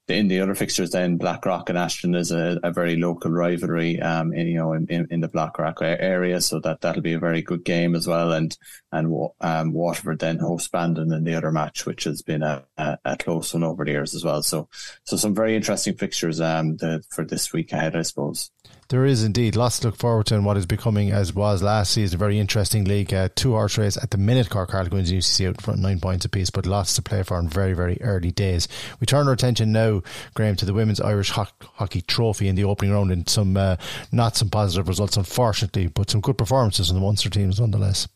in the other fixtures, then Blackrock and Ashton is a, a very local rivalry, um, in, you know, in, in, in the Blackrock area, so that that'll be a very good game as well. And and um, Waterford then hosts Bandon in the other match, which has been a, a, a close one over the years as well. So so some very interesting fixtures um the, for this week ahead, I suppose. There is indeed lots to look forward to in what is becoming, as was last season, a very interesting league. Uh, two horse race at the minute. Cork, Harlequins and U C C out in front, nine points apiece, but lots to play for in very, very early days. We turn our attention now, Graham, to the Women's Irish Ho- Hockey Trophy in the opening round, and some uh, not some positive results, unfortunately, but some good performances on the Munster teams nonetheless.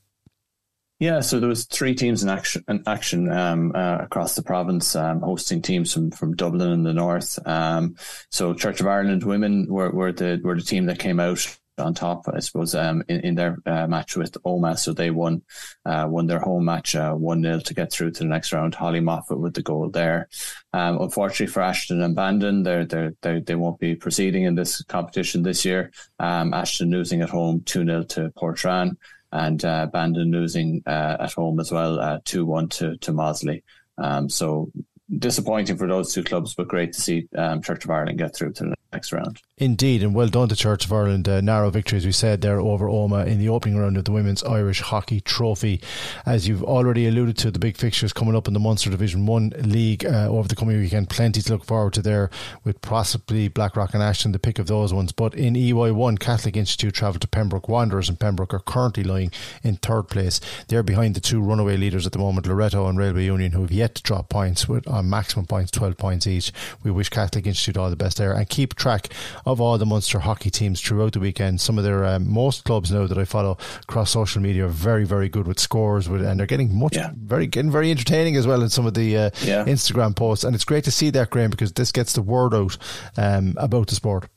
Yeah, so there was three teams in action, in action um, uh, across the province, um, hosting teams from, from Dublin in the north. Um, so Church of Ireland women were, were the were the team that came out on top, I suppose, um, in, in their uh, match with Omagh. So they won uh, won their home match uh, one nil to get through to the next round. Holly Moffat with the goal there. Um, unfortunately for Ashton and Bandon, they're, they're, they're, they won't be proceeding in this competition this year. Um, Ashton losing at home two nil to Portrane. And uh, Bandon losing uh, at home as well, two one to to Mosley. Um, so disappointing for those two clubs, but great to see um, Church of Ireland get through to the next round. Indeed, and well done to Church of Ireland. Uh, narrow victory, as we said there, over Omagh in the opening round of the Women's Irish Hockey Trophy. As you've already alluded to, the big fixtures coming up in the Munster Division one League uh, over the coming weekend, plenty to look forward to there, with possibly Blackrock and Ashton the pick of those ones. But in E Y one, Catholic Institute travel to Pembroke Wanderers, and Pembroke are currently lying in third place. They're behind the two runaway leaders at the moment, Loreto and Railway Union, who have yet to drop points, with on maximum points, twelve points each. We wish Catholic Institute all the best there, and keep track of all the Munster hockey teams throughout the weekend. Some of their um, most clubs now that I follow across social media are very, very good with scores, with, and they're getting much yeah. very getting very entertaining as well in some of the uh, yeah. Instagram posts, and it's great to see that, Graham, because this gets the word out um, about the sport.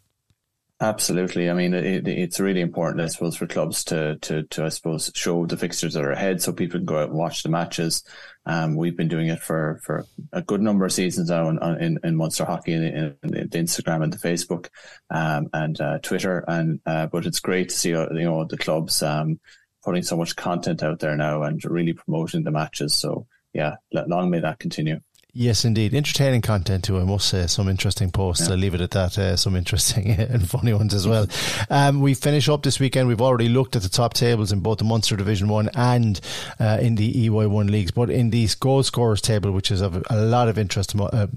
Absolutely. I mean, it, it's really important, I suppose, for clubs to, to, to, I suppose, show the fixtures that are ahead so people can go out and watch the matches. Um, we've been doing it for, for a good number of seasons now in, in, in Munster hockey, in, in, in the Instagram and the Facebook um, and uh, Twitter. And uh, but it's great to see, you know, the clubs um, putting so much content out there now and really promoting the matches. So, yeah, long may that continue. Yes, indeed. Entertaining content too, I must say. Some interesting posts. Yeah. I'll leave it at that. Uh, some interesting and funny ones as well. Um, we finish up this weekend. We've already looked at the top tables in both the Munster Division one and uh, in the E Y one leagues. But in the goal scorers table, which is of a lot of interest to uh,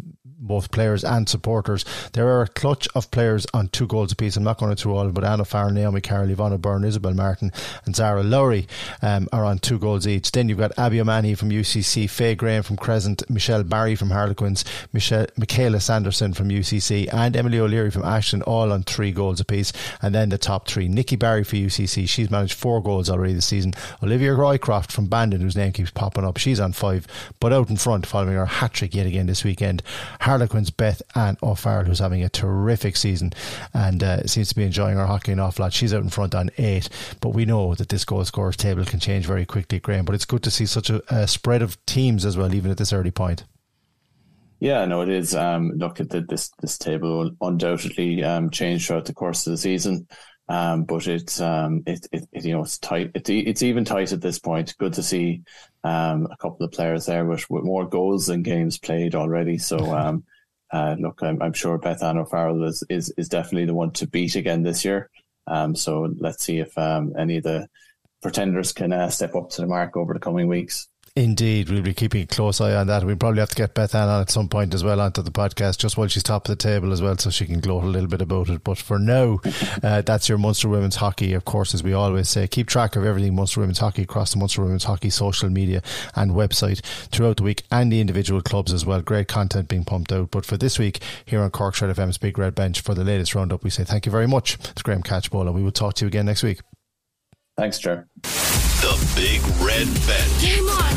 both players and supporters, there are a clutch of players on two goals apiece. I'm not going to through all of them, but Anna Farr, Naomi Carroll, Ivana Byrne, Isabel Martin and Zara Lowry um, are on two goals each. Then you've got Abby O'Mahony from U C C, Faye Graham from Crescent, Michelle Barry from Harlequins, Michelle, Michaela Sanderson from U C C and Emily O'Leary from Ashton, all on three goals apiece. And then the top three, Nikki Barry for U C C, she's managed four goals already this season. Olivia Roycroft from Bandon, whose name keeps popping up, she's on five, but out in front following her hat-trick yet again this weekend, Harlequins Beth Ann O'Farrell, who's having a terrific season and uh, seems to be enjoying her hockey an awful lot. She's out in front on eight, but we know that this goal scorers table can change very quickly, Graham, but it's good to see such a, a spread of teams as well, even at this early point. Yeah, no, it is. Um, look, at the, this this table will undoubtedly um, change throughout the course of the season, um, but it's um, it, it, it you know it's tight. It, it's even tight at this point. Good to see um, a couple of players there with, with more goals than games played already. So um, uh, look, I'm, I'm sure Beth Ann O'Farrell is, is is definitely the one to beat again this year. Um, so let's see if um, any of the pretenders can uh, step up to the mark over the coming weeks. Indeed, we'll be keeping a close eye on that. We'll probably have to get Beth Ann on at some point as well onto the podcast, just while she's top of the table as well, so she can gloat a little bit about it. But for now, uh, that's your Munster Women's Hockey, of course, as we always say. Keep track of everything Munster Women's Hockey across the Munster Women's Hockey social media and website throughout the week, and the individual clubs as well. Great content being pumped out. But for this week, here on Corkshire F M's Big Red Bench, for the latest roundup, we say thank you very much to Graham Catchpole, and we will talk to you again next week. Thanks, Joe. The Big Red Bench. Game on.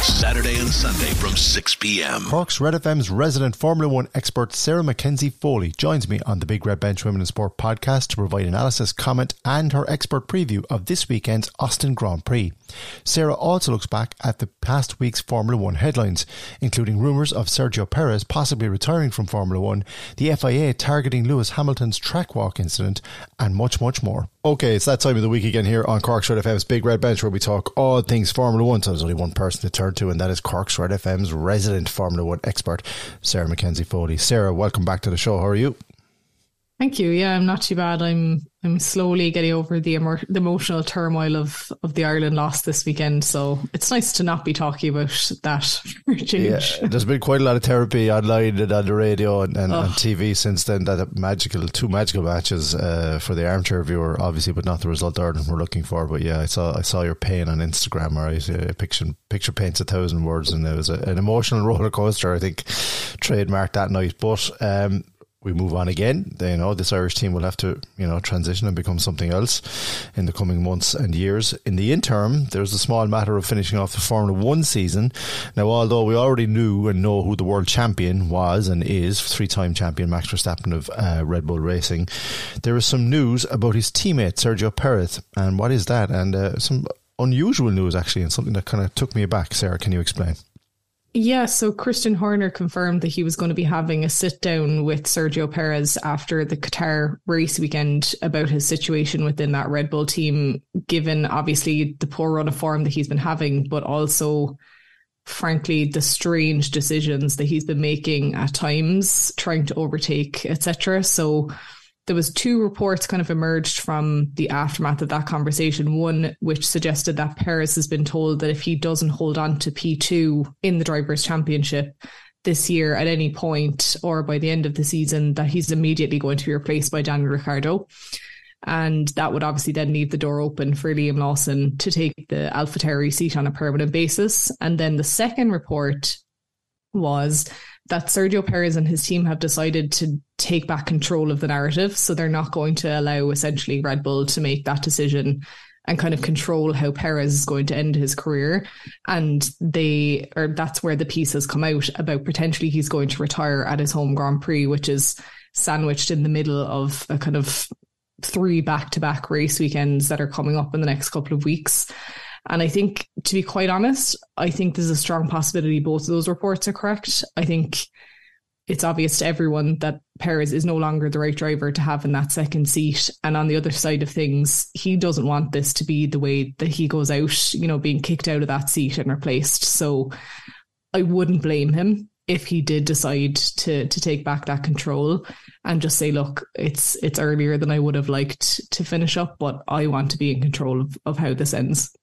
Saturday and Sunday from six p.m. Cork's Red F M's resident Formula One expert Sarah Mackenzie Foley joins me on the Big Red Bench Women in Sport podcast to provide analysis, comment and her expert preview of this weekend's Austin Grand Prix. Sarah also looks back at the past week's Formula One headlines, including rumours of Sergio Perez possibly retiring from Formula One, the F I A targeting Lewis Hamilton's track walk incident and much, much more. Okay, it's that time of the week again here on Cork's Red F M's Big Red Bench, where we talk all things Formula One. So there's only one person to turn to, and that is Cork's Red F M's resident Formula One expert, Sarah Mackenzie Foley. Sarah, welcome back to the show. How are you? Thank you. Yeah, I'm not too bad. I'm I'm slowly getting over the, emo- the emotional turmoil of, of the Ireland loss this weekend, so it's nice to not be talking about that for a change. Yeah, there's been quite a lot of therapy online and on the radio and, and oh. on T V since then. That magical, two magical matches uh, for the armchair viewer, obviously, but not the result Ireland were looking for. But yeah, I saw I saw your pain on Instagram. Right, picture picture paints a thousand words, and it was a, an emotional roller coaster. I think trademarked that night, but. Um, We move on again. You know, this Irish team will have to, you know, transition and become something else in the coming months and years. In the interim, there's the small matter of finishing off the Formula One season. Now, although we already knew and know who the world champion was and is, three-time champion Max Verstappen of uh, Red Bull Racing, there is some news about his teammate Sergio Perez. And what is that? And uh, some unusual news, actually, and something that kind of took me aback. Sarah, can you explain? Yeah, so Christian Horner confirmed that he was going to be having a sit down with Sergio Perez after the Qatar race weekend about his situation within that Red Bull team, given obviously the poor run of form that he's been having, but also frankly, the strange decisions that he's been making at times, trying to overtake, et cetera. So there was two reports kind of emerged from the aftermath of that conversation. One which suggested that Paris has been told that if he doesn't hold on to P two in the Drivers' Championship this year at any point or by the end of the season, that he's immediately going to be replaced by Daniel Ricciardo. And that would obviously then leave the door open for Liam Lawson to take the AlphaTauri seat on a permanent basis. And then the second report was that Sergio Perez and his team have decided to take back control of the narrative. So they're not going to allow essentially Red Bull to make that decision and kind of control how Perez is going to end his career. And they, or that's where the piece has come out about potentially he's going to retire at his home Grand Prix, which is sandwiched in the middle of a kind of three back-to-back race weekends that are coming up in the next couple of weeks. And I think, to be quite honest, I think there's a strong possibility both of those reports are correct. I think it's obvious to everyone that Perez is no longer the right driver to have in that second seat. And on the other side of things, he doesn't want this to be the way that he goes out, you know, being kicked out of that seat and replaced. So I wouldn't blame him if he did decide to to take back that control and just say, look, it's it's earlier than I would have liked to finish up, but I want to be in control of, of how this ends.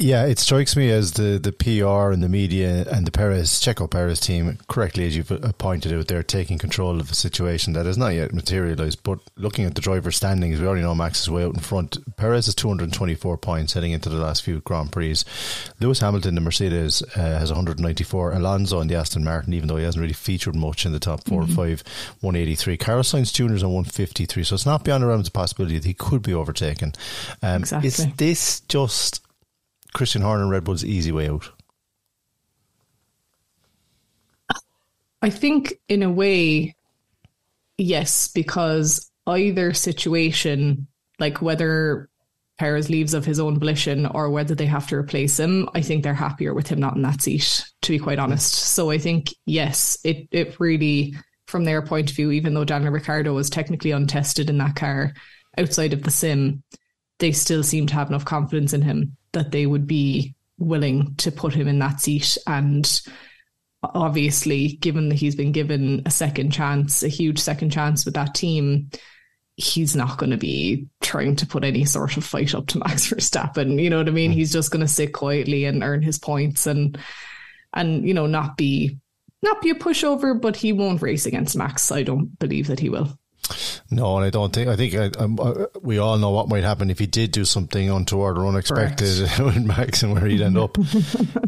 Yeah, it strikes me as the, the P R and the media and the Perez, Checo Perez team, correctly as you've pointed out, they're taking control of a situation that has not yet materialised. But looking at the driver standings, we already know Max is way out in front. Perez has two hundred twenty-four points heading into the last few Grand Prix. Lewis Hamilton, the Mercedes, uh, has one hundred ninety-four. Alonso and the Aston Martin, even though he hasn't really featured much in the top four mm-hmm. or five, one eighty-three. Carlos Sainz Junior is on one fifty-three. So it's not beyond the realms of possibility that he could be overtaken. Um, exactly. Is this just Christian Horner and Red Bull's easy way out? I think in a way, yes, because either situation, like whether Perez leaves of his own volition or whether they have to replace him, I think they're happier with him not in that seat, to be quite honest. So I think, yes, it, it really, from their point of view, even though Daniel Ricciardo was technically untested in that car outside of the sim, they still seem to have enough confidence in him that they would be willing to put him in that seat. And obviously, given that he's been given a second chance, a huge second chance with that team, he's not going to be trying to put any sort of fight up to Max Verstappen. You know what I mean? He's just going to sit quietly and earn his points and, and you know, not be, not be a pushover, but he won't race against Max. I don't believe that he will. No, and I don't think, I think I, I, we all know what might happen if he did do something untoward or unexpected with Max and where he'd end up.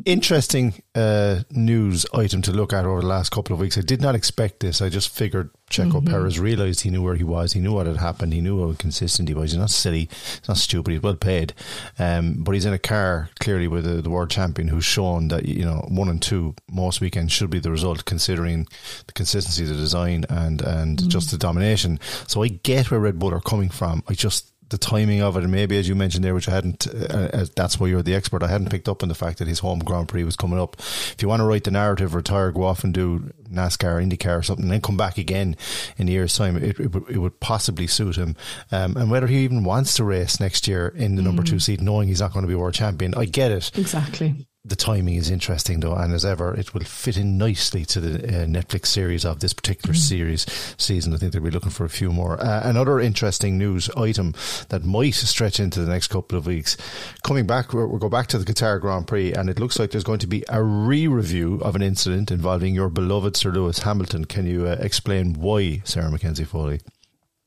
Interesting uh, news item to look at over the last couple of weeks. I did not expect this. I just figured Checo mm-hmm. Perez realised he knew where he was. He knew what had happened. He knew how consistent he was. He's not silly. He's not stupid. He's well paid. Um, but he's in a car, clearly, with a, the world champion who's shown that, you know, one and two most weekends should be the result, considering the consistency of the design and, and mm-hmm. just the domination. So I get where Red Bull are coming from. I just, the timing of it, and maybe as you mentioned there, which I hadn't, uh, that's why you're the expert, I hadn't picked up on the fact that his home Grand Prix was coming up. If you want to write the narrative, retire, go off and do NASCAR, IndyCar or something, and then come back again in a year's time, it, it, it would possibly suit him. Um, and whether he even wants to race next year in the mm. number two seat, knowing he's not going to be world champion, I get it. Exactly. The timing is interesting though, and as ever, it will fit in nicely to the uh, Netflix series of this particular series season. I think they'll be looking for a few more. Uh, another interesting news item that might stretch into the next couple of weeks. Coming back, we'll, we'll go back to the Qatar Grand Prix, and it looks like there's going to be a re-review of an incident involving your beloved Sir Lewis Hamilton. Can you uh, explain why, Sarah Mackenzie Foley?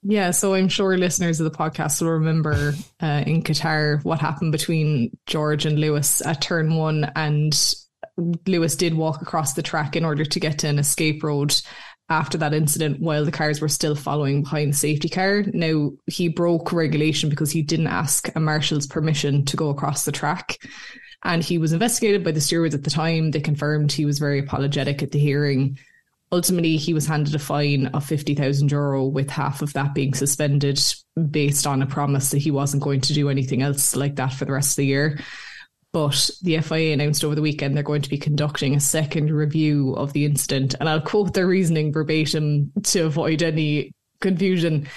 Yeah, so I'm sure listeners of the podcast will remember uh, in Qatar what happened between George and Lewis at turn one, and Lewis did walk across the track in order to get to an escape road after that incident while the cars were still following behind the safety car. Now, he broke regulation because he didn't ask a marshal's permission to go across the track, and he was investigated by the stewards at the time. They confirmed he was very apologetic at the hearing. Ultimately, he was handed a fine of fifty thousand euro, with half of that being suspended based on a promise that he wasn't going to do anything else like that for the rest of the year. But the F I A announced over the weekend they're going to be conducting a second review of the incident. And I'll quote their reasoning verbatim to avoid any confusion.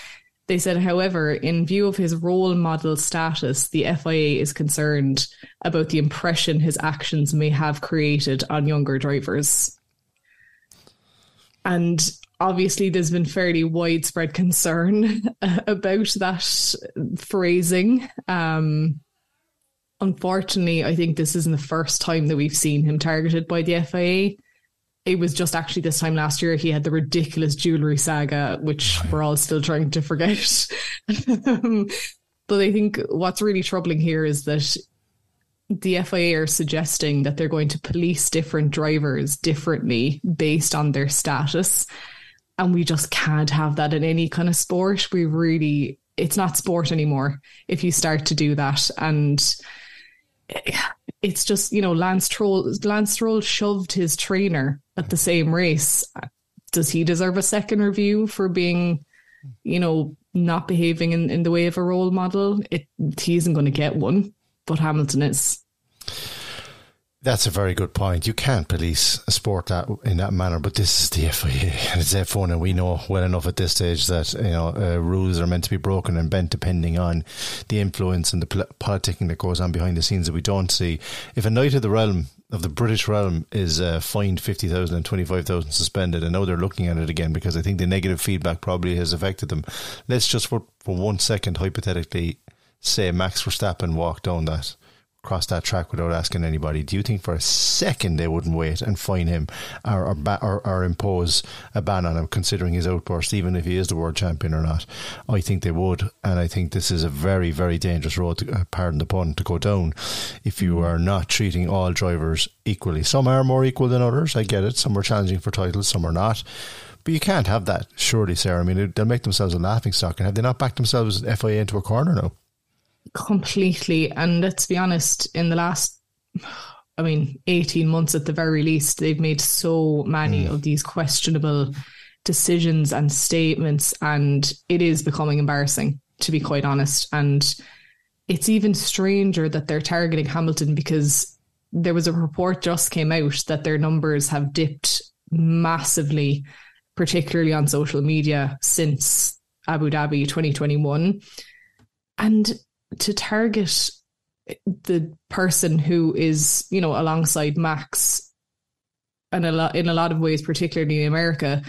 They said, however, in view of his role model status, the F I A is concerned about the impression his actions may have created on younger drivers. And obviously there's been fairly widespread concern about that phrasing. Um, unfortunately, I think this isn't the first time that we've seen him targeted by the F I A. It was just actually this time last year he had the ridiculous jewellery saga, which we're all still trying to forget. um, but I think what's really troubling here is that the F I A are suggesting that they're going to police different drivers differently based on their status. And we just can't have that in any kind of sport. We really, it's not sport anymore if you start to do that. And it's just, you know, Lance Troll, Lance Stroll shoved his trainer at the same race. Does he deserve a second review for being, you know, not behaving in, in the way of a role model? It, he isn't going to get one, but Hamilton is. That's a very good point. You can't police a sport that in that manner, but this is the F I A and it's F one, and we know well enough at this stage that, you know, uh, rules are meant to be broken and bent depending on the influence and the pol- politicking that goes on behind the scenes that we don't see. If a Knight of the Realm, of the British Realm, is uh, fined fifty thousand and twenty-five thousand suspended, I know they're looking at it again because I think the negative feedback probably has affected them. Let's just for, for one second hypothetically say Max Verstappen walked down that, cross that track without asking anybody. Do you think for a second they wouldn't wait and fine him or or, ba- or or impose a ban on him considering his outburst, even if he is the world champion or not? I think they would, and I think this is a very, very dangerous road to, uh, pardon the pun, to go down if you are not treating all drivers equally. Some are more equal than others, I get it. Some are challenging for titles, some are not. But you can't have that, surely, Sarah. I mean, they'll make themselves a laughingstock, and have they not backed themselves F I A into a corner now? Completely. And let's be honest, in the last, I mean, eighteen months at the very least, they've made so many mm. of these questionable decisions and statements, and it is becoming embarrassing, to be quite honest. And it's even stranger that they're targeting Hamilton, because there was a report just came out that their numbers have dipped massively, particularly on social media, since Abu Dhabi twenty twenty-one. And to target the person who is, you know, alongside Max, and a lot, in a lot of ways, particularly in America,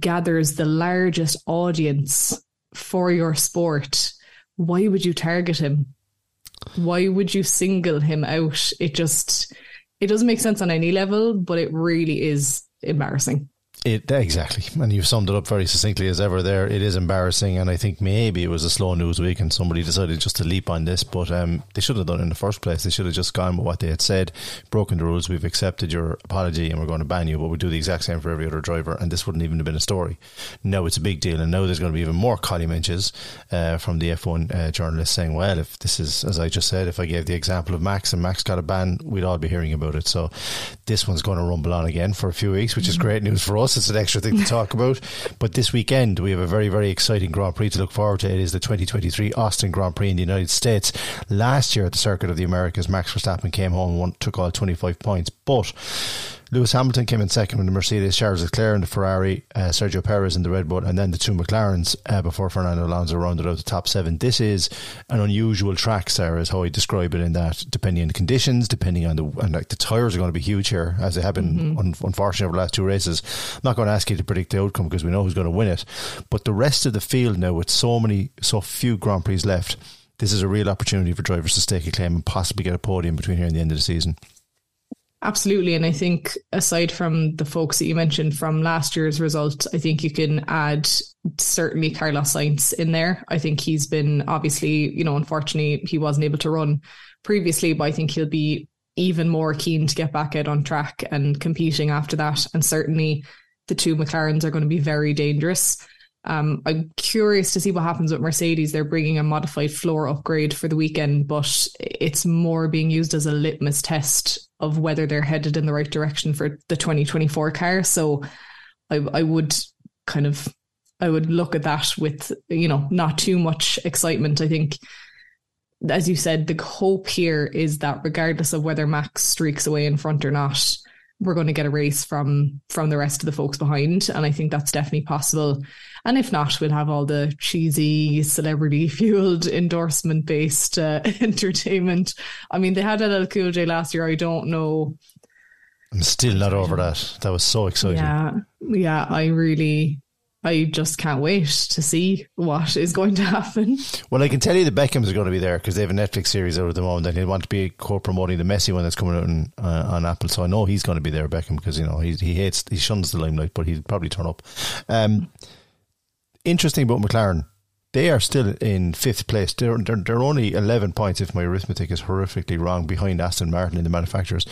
gathers the largest audience for your sport. Why would you target him? Why would you single him out? It just, it doesn't make sense on any level, but it really is embarrassing. It, exactly, and you've summed it up very succinctly as ever there. It is embarrassing, and I think maybe it was a slow news week and somebody decided just to leap on this, but um, they should have done it in the first place. They should have just gone with what they had said, broken the rules, we've accepted your apology and we're going to ban you, but we do the exact same for every other driver, and this wouldn't even have been a story. Now it's a big deal, and now there's going to be even more column inches uh, from the F one uh, journalists saying, well, if this is, as I just said, if I gave the example of Max and Max got a ban, we'd all be hearing about it. So this one's going to rumble on again for a few weeks, which is great news for us. It's an extra thing to talk about. But this weekend we have a very, very exciting Grand Prix to look forward to. It is the twenty twenty-three Austin Grand Prix in the United States. Last year at the Circuit of the Americas, Max Verstappen came home and won, took all twenty-five points, but Lewis Hamilton came in second with the Mercedes, Charles Leclerc in the Ferrari, uh, Sergio Perez in the Red Bull, and then the two McLarens uh, before Fernando Alonso rounded out the top seven. This is an unusual track, Sarah, is how I describe it, in that depending on the conditions, depending on the, and like the tyres are going to be huge here, as they have been, mm-hmm. un- unfortunately, over the last two races. I'm not going to ask you to predict the outcome because we know who's going to win it. But the rest of the field now, with so many, so few Grand Prix left, this is a real opportunity for drivers to stake a claim and possibly get a podium between here and the end of the season. Absolutely. And I think aside from the folks that you mentioned from last year's result, I think you can add certainly Carlos Sainz in there. I think he's been, obviously, you know, unfortunately he wasn't able to run previously, but I think he'll be even more keen to get back out on track and competing after that. And certainly the two McLarens are going to be very dangerous. Um, I'm curious to see what happens with Mercedes. They're bringing a modified floor upgrade for the weekend, but it's more being used as a litmus test of whether they're headed in the right direction for the twenty twenty-four car. So I, I would kind of, I would look at that with, you know, not too much excitement. I think, as you said, the hope here is that regardless of whether Max streaks away in front or not, we're going to get a race from from the rest of the folks behind. And I think that's definitely possible. And if not, we'll have all the cheesy, celebrity-fueled, endorsement-based uh, entertainment. I mean, they had it at a cool day last year. I don't know. I'm still not over that. That was so exciting. Yeah, yeah, I really... I just can't wait to see what is going to happen. Well, I can tell you the Beckhams are going to be there because they have a Netflix series out at the moment and they want to be co-promoting the Messi one that's coming out in, uh, on Apple. So I know he's going to be there, Beckham, because, you know, he, he hates, he shuns the limelight, but he'll probably turn up. Um, interesting about McLaren. They are still in fifth place. They're, they're, they're only eleven points, if my arithmetic is horrifically wrong, behind Aston Martin in the manufacturers.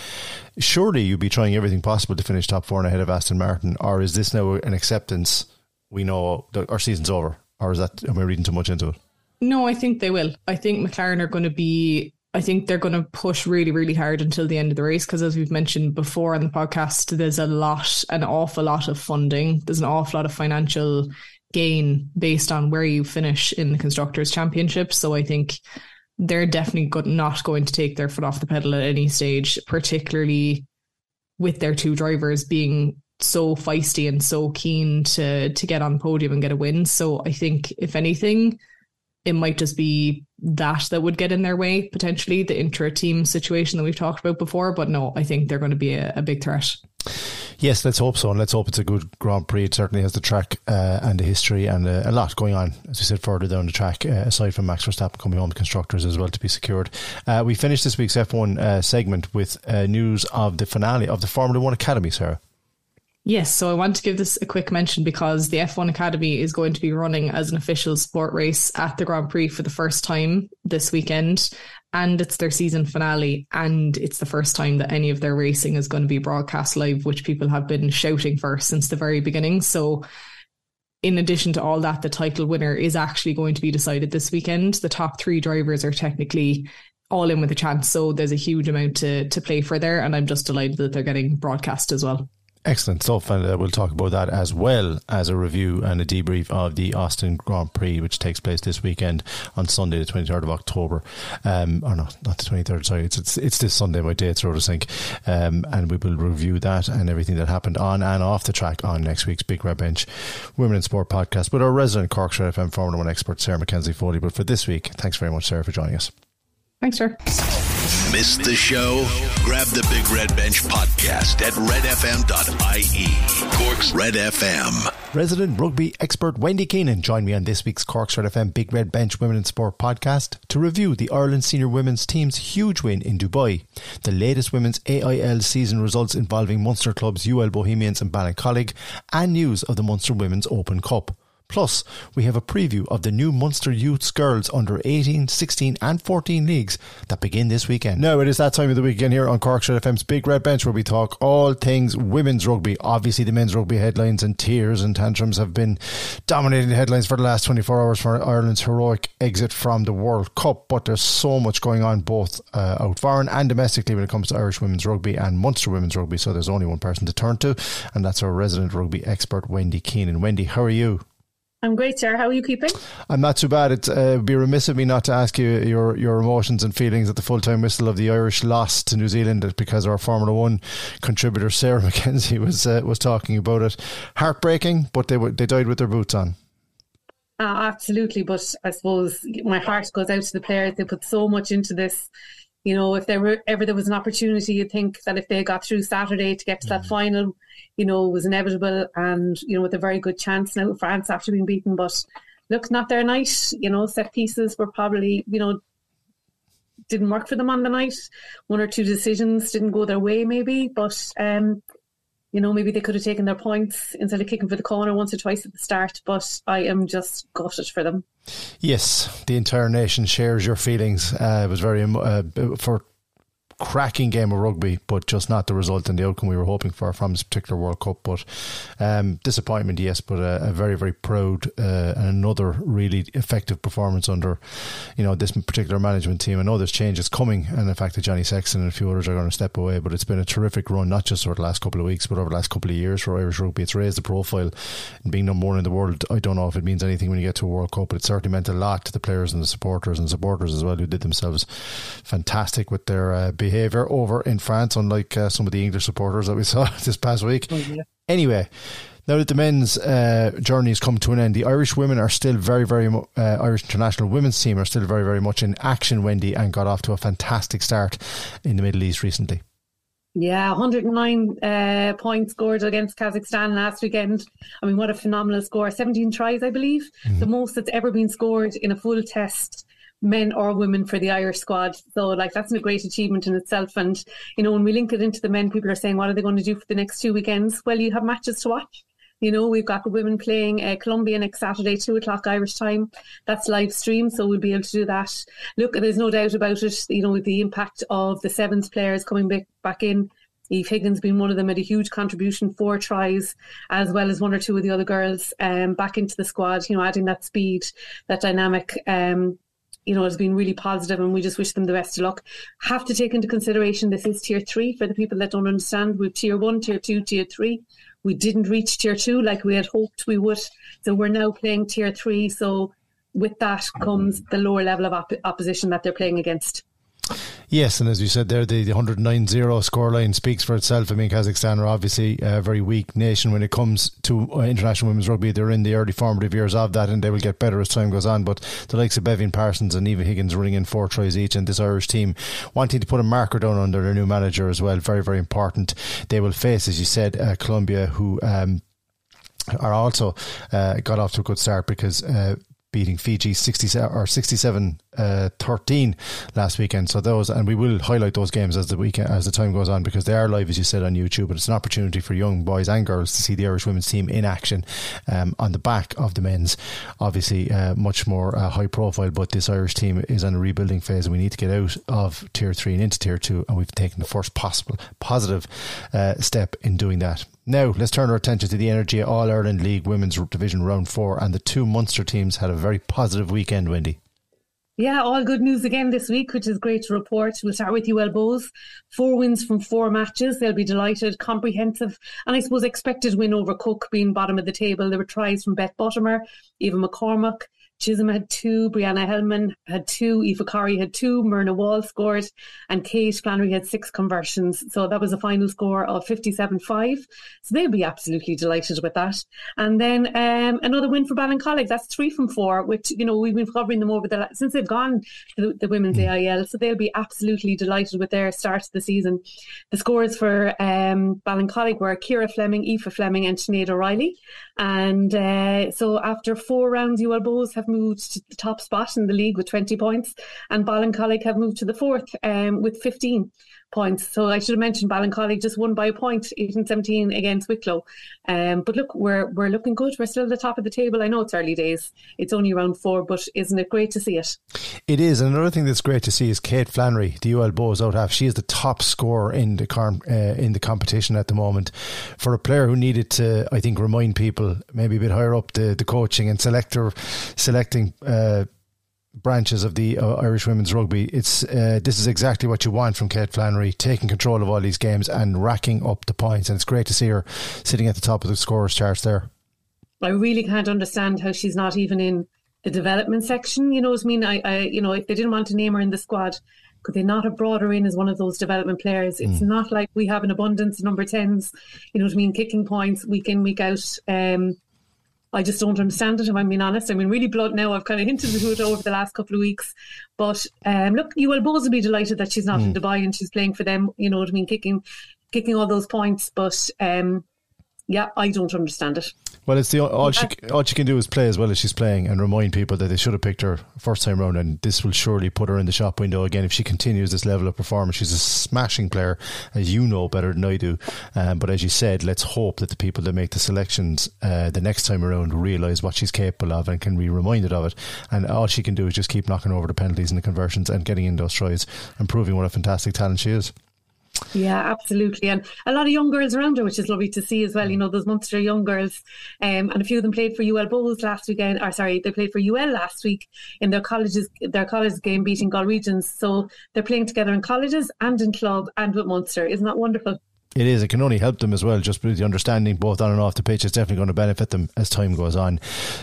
Surely you'd be trying everything possible to finish top four and ahead of Aston Martin, or is this now an acceptance... we know our season's over, or is that, am I reading too much into it? No, I think they will. I think McLaren are going to be, I think they're going to push really, really hard until the end of the race. Because as we've mentioned before on the podcast, there's a lot, an awful lot of funding. There's an awful lot of financial gain based on where you finish in the Constructors' Championship. So I think they're definitely not going to take their foot off the pedal at any stage, particularly with their two drivers being so feisty and so keen to to get on podium and get a win. So I think if anything, it might just be that that would get in their way, potentially the intra-team situation that we've talked about before. But no, I think they're going to be a, a big threat. Yes, let's hope so, and let's hope it's a good Grand Prix. It certainly has the track uh, and the history and uh, a lot going on, as we said, further down the track, uh, aside from Max Verstappen coming home, the Constructors as well to be secured. Uh, we finished this week's F one uh, segment with uh, news of the finale of the Formula One Academy, Sarah. Yes, so I want to give this a quick mention because the F one Academy is going to be running as an official sport race at the Grand Prix for the first time this weekend, and it's their season finale, and it's the first time that any of their racing is going to be broadcast live, which people have been shouting for since the very beginning. So in addition to all that, the title winner is actually going to be decided this weekend. The top three drivers are technically all in with a chance, so there's a huge amount to, to play for there, and I'm just delighted that they're getting broadcast as well. Excellent stuff, and uh, we'll talk about that as well as a review and a debrief of the Austin Grand Prix, which takes place this weekend on Sunday the twenty-third of October, um, or not, not the twenty-third, sorry, it's, it's it's this Sunday, my dates are out of sync, um, and we will review that and everything that happened on and off the track on next week's Big Red Bench Women in Sport podcast with our resident Corkshire F M Formula one expert Sarah Mackenzie Foley. But for this week, thanks very much, Sarah, for joining us. Thanks, sir. Missed the show? Grab the Big Red Bench podcast at red f m dot i e. Cork's Red F M. Resident rugby expert Wendy Keenan joined me on this week's Cork's Red F M Big Red Bench Women in Sport podcast to review the Ireland senior women's team's huge win in Dubai, the latest women's A I L season results involving Munster clubs U L Bohemians and Ballincollig, and news of the Munster Women's Open Cup. Plus, we have a preview of the new Munster Youths Girls under eighteen, sixteen and fourteen leagues that begin this weekend. Now, it is that time of the week again here on Corkshire F M's Big Red Bench where we talk all things women's rugby. Obviously, the men's rugby headlines and tears and tantrums have been dominating the headlines for the last twenty-four hours for Ireland's heroic exit from the World Cup. But there's so much going on both uh, out foreign and domestically when it comes to Irish women's rugby and Munster women's rugby. So there's only one person to turn to, and that's our resident rugby expert, Wendy Keenan. Wendy, how are you? I'm great, Sarah. How are you keeping? I'm not too bad. It would uh, be remiss of me not to ask you your, your emotions and feelings at the full-time whistle of the Irish loss to New Zealand, because our Formula One contributor, Sarah Mackenzie, was uh, was talking about it. Heartbreaking, but they, w- they died with their boots on. Uh, absolutely, but I suppose my heart goes out to the players. They put so much into this. You know, if there were ever there was an opportunity, you'd think that if they got through Saturday to get to that mm. final, you know, was inevitable, and, you know, with a very good chance now, France after being beaten. But look, not their night, you know, set pieces were probably, you know, didn't work for them on the night. One or two decisions didn't go their way maybe, but, um, you know, maybe they could have taken their points instead of kicking for the corner once or twice at the start. But I am just gutted for them. Yes, the entire nation shares your feelings. Uh, it was very uh, for cracking game of rugby, but just not the result and the outcome we were hoping for from this particular World Cup. But um, disappointment, yes, but a, a very, very proud uh, and another really effective performance under, you know, this particular management team. I know there's changes coming, and the fact that Johnny Sexton and a few others are going to step away, but it's been a terrific run, not just over the last couple of weeks, but over the last couple of years for Irish rugby. It's raised the profile, and being number one in the world, I don't know if it means anything when you get to a World Cup, but it certainly meant a lot to the players and the supporters and supporters as well, who did themselves fantastic with their uh, behaviour over in France, unlike uh, some of the English supporters that we saw this past week. Oh, yeah. Anyway, now that the men's uh, journey has come to an end, the Irish women are still very, very mu- uh, Irish international women's team are still very, very much in action, Wendy, and got off to a fantastic start in the Middle East recently. Yeah, one hundred nine uh, points scored against Kazakhstan last weekend. I mean, what a phenomenal score. seventeen tries, I believe. Mm-hmm. The most that's ever been scored in a full test, men or women, for the Irish squad. So, like, that's a great achievement in itself. And, you know, when we link it into the men, people are saying, what are they going to do for the next two weekends? Well, you have matches to watch. You know, we've got the women playing uh, Colombia next Saturday, two o'clock Irish time. That's live stream, so we'll be able to do that. Look, there's no doubt about it, you know, with the impact of the Sevens players coming back, back in. Eve Higgins being one of them, had a huge contribution, four tries, as well as one or two of the other girls um, back into the squad, you know, adding that speed, that dynamic. Um, you know, it's been really positive, and we just wish them the best of luck. Have to take into consideration this is tier three for the people that don't understand. We've tier one, tier two, tier three. We didn't reach tier two like we had hoped we would. So we're now playing tier three. So with that comes the lower level of op- opposition that they're playing against. Yes, and as we said there, the, the one hundred nine nil scoreline speaks for itself. I mean, Kazakhstan are obviously a very weak nation when it comes to international women's rugby. They're in the early formative years of that, and they will get better as time goes on. But the likes of Bevan Parsons and Eva Higgins running in four tries each, and this Irish team wanting to put a marker down under their new manager as well. Very, very important. They will face, as you said, uh, Colombia, who um, are also uh, got off to a good start because... Uh, beating Fiji sixty-seven or sixty-seven uh, thirteen last weekend. So those, and we will highlight those games as the weekend, as the time goes on, because they are live, as you said, on YouTube, and it's an opportunity for young boys and girls to see the Irish women's team in action um, on the back of the men's. Obviously uh, much more uh, high profile, but this Irish team is on a rebuilding phase, and we need to get out of tier three and into tier two, and we've taken the first possible positive uh, step in doing that. Now, let's turn our attention to the N R G A All-Ireland League Women's Division Round four, and the two Munster teams had a very positive weekend, Wendy. Yeah, all good news again this week, which is great to report. We'll start with U L Bows. Four wins from four matches. They'll be delighted. Comprehensive and I suppose expected win over Cook, being bottom of the table. There were tries from Beth Buttermer, Eva McCormack. Chisholm had two, Brianna Hellman had two, Aoife Corry had two, Myrna Wall scored, and Kate Flannery had six conversions. So that was a final score of fifty-seven five. So they'll be absolutely delighted with that. And then um, another win for Ballincollig. That's three from four, which, you know, we've been covering them over the since they've gone to the, the women's A I L. So they'll be absolutely delighted with their start to the season. The scores for um, Ballincollig were Ciara Fleming, Aoife Fleming, and Sinead O'Reilly. And uh, so after four rounds, U L Bows have moved to the top spot in the league with twenty points, and Ballincollig have moved to the fourth um, with fifteen points. So I should have mentioned Ballincollig just won by a point, eighteen seventeen against Wicklow. Um, but look, we're we're looking good. We're still at the top of the table. I know it's early days. It's only round four, but isn't it great to see it? It is. And another thing that's great to see is Kate Flannery, the U L Bows out half. She is the top scorer in the car, uh, in the competition at the moment. For a player who needed to, I think, remind people maybe a bit higher up the, the coaching and selector selecting. Uh, branches of the uh, Irish women's rugby, it's uh, this is exactly what you want from Kate Flannery, taking control of all these games and racking up the points, and it's great to see her sitting at the top of the scorers charts there. I really can't understand how she's not even in the development section, you know what I mean? I, I you know, if they didn't want to name her in the squad, could they not have brought her in as one of those development players? It's mm. not like we have an abundance of number tens, you know what I mean, kicking points week in, week out. um I just don't understand it, if I'm being honest. I mean, really blunt now. I've kind of hinted to it over the last couple of weeks. But um, look, U L Bows will be delighted that she's not mm. in Dubai and she's playing for them, you know what I mean, kicking kicking all those points. But um, yeah, I don't understand it. Well, it's the all she, all she can do is play as well as she's playing, and remind people that they should have picked her first time round, and this will surely put her in the shop window again if she continues this level of performance. She's a smashing player, as you know better than I do. Um, but as you said, let's hope that the people that make the selections uh, the next time around realise what she's capable of and can be reminded of it. And all she can do is just keep knocking over the penalties and the conversions and getting in those tries and proving what a fantastic talent she is. Yeah, absolutely. And a lot of young girls around her, which is lovely to see as well. You know, those Munster young girls, um, and a few of them played for U L Bows last weekend, or sorry, they played for U L last week in their colleges, their college game, beating Galwegians. So they're playing together in colleges and in club and with Munster. Isn't that wonderful? It is. It can only help them as well, just with the understanding both on and off the pitch. It's definitely going to benefit them as time goes on.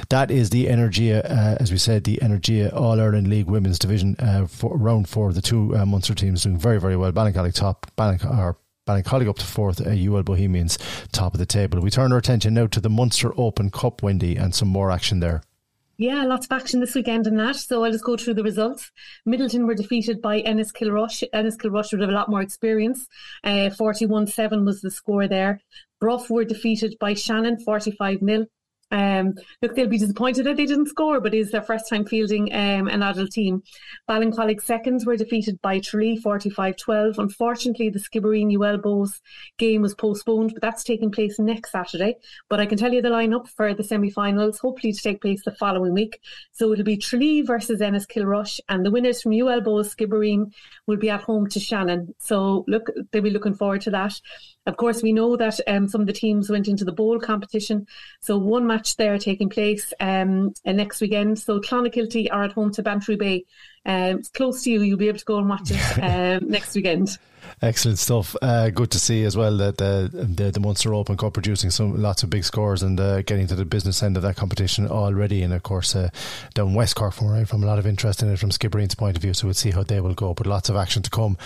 That is the Energia, uh, as we said, the Energia All-Ireland League Women's Division uh, for round four. The two uh, Munster teams doing very, very well. Ballinhassig top, Ballinhassig Ballincollig up to fourth, uh, U L Bohemians top of the table. We turn our attention now to the Munster Open Cup, Wendy, and some more action there. Yeah, lots of action this weekend in that. So I'll just go through the results. Middleton were defeated by Enniskilrush. Enniskilrush would have a lot more experience. Uh, forty-one seven was the score there. Bruff were defeated by Shannon, forty-five nil. Um, look, they'll be disappointed that they didn't score, but it's their first time fielding um, an adult team. Ballincollig seconds were defeated by Tralee, forty-five twelve. Unfortunately, the Skibbereen U L Bohs game was postponed, but that's taking place next Saturday. But I can tell you the lineup for the semi-finals, hopefully to take place the following week. So it'll be Tralee versus Enniskilrush, and the winners from U L Bohs Skibbereen will be at home to Shannon. So look, they'll be looking forward to that. Of course, we know that um, some of the teams went into the bowl competition. So one match there taking place um, next weekend. So Clonakilty are at home to Bantry Bay. Um, it's close to you. You'll be able to go and watch it um, next weekend. Excellent stuff. Uh, good to see as well that the, the the Munster Open Cup producing some lots of big scores and uh, getting to the business end of that competition already. And of course, uh, down West Cork from, right, from a lot of interest in it from Skibbereen's point of view. So we'll see how they will go. But lots of action to come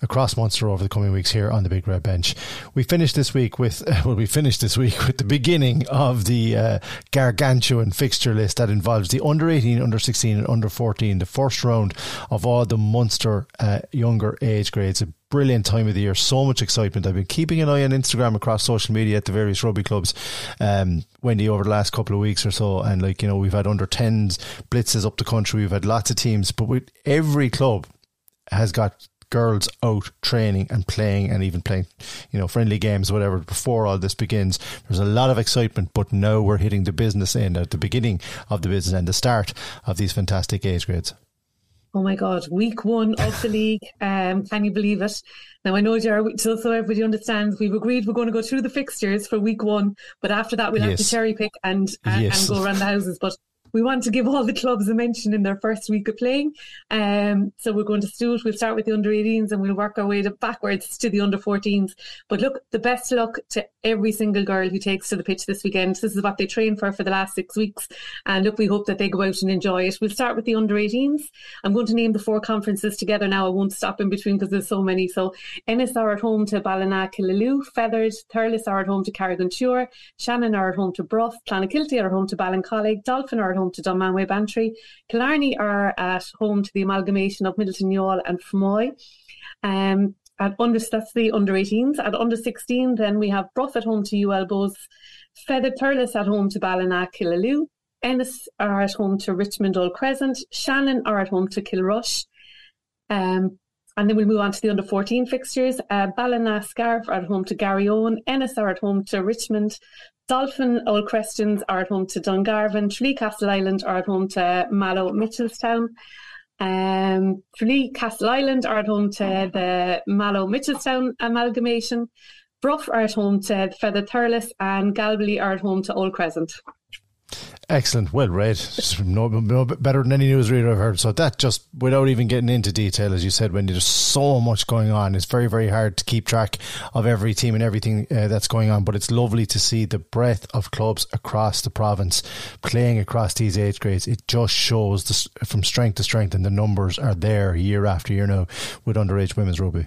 across Munster over the coming weeks here on the Big Red Bench. We finished this week with well, we finished this week with the beginning of the uh, gargantuan fixture list that involves the under eighteen, under sixteen, and under fourteen. The first round of all the Munster uh, younger age grades. A brilliant time of the year, so much excitement. I've been keeping an eye on Instagram across social media at the various rugby clubs, um, Wendy, over the last couple of weeks or so, and like you know we've had under tens blitzes up the country, we've had lots of teams, but with every club has got girls out training and playing and even playing, you know, friendly games, whatever, before all this begins. There's a lot of excitement, but now we're hitting the business end, at the beginning of the business end, the start of these fantastic age grades. Oh my God, week one of the league. Um, can you believe it? Now, I know, Ger, so, so everybody understands, we've agreed we're going to go through the fixtures for week one, but after that we'll yes. have to cherry pick and, and, yes. and go around the houses. But we want to give all the clubs a mention in their first week of playing. Um, so we're going to do it. We'll start with the under eighteens and we'll work our way to backwards to the under fourteens. But look, the best luck to every single girl who takes to the pitch this weekend. This is what they trained for for the last six weeks. And look, we hope that they go out and enjoy it. We'll start with the under eighteens. I'm going to name the four conferences together now. I won't stop in between because there's so many. So Ennis are at home to Ballina, Killaloe. Feathered, Thurles are at home to Carrigunture. Shannon are at home to Bruff. Clonakilty are at home to Ballincollig. Dolphin are at home to Dunmanway Bantry. Killarney are at home to the amalgamation of Middleton, Youghal and Fermoy. Um, at under, that's the under eighteens. At under sixteen, then we have Bruff at home to U L Bohs. Feathered Thurles at home to Ballina, Killaloe. Ennis are at home to Richmond Old Crescent. Shannon are at home to Kilrush. Um, and then we'll move on to the under fourteen fixtures. Uh, Ballina, Scarf are at home to Garryowen. Ennis are at home to Richmond. Dolphin, Old Crestons are at home to Dungarvan. Tralee, Castle Island are at home to Mallow, Mitchelstown. Um, Tralee, Castle Island are at home to the Mallow, Mitchelstown amalgamation. Bruff are at home to Feather Thurles, and Galway are at home to Old Crescent. Excellent, well read. No, no better than any newsreader I've heard. So that, just without even getting into detail, as you said, Wendy, there's so much going on. It's very, very hard to keep track of every team and everything uh, that's going on. But it's lovely to see the breadth of clubs across the province playing across these age grades. It just shows this, from strength to strength, and the numbers are there year after year now with underage women's rugby.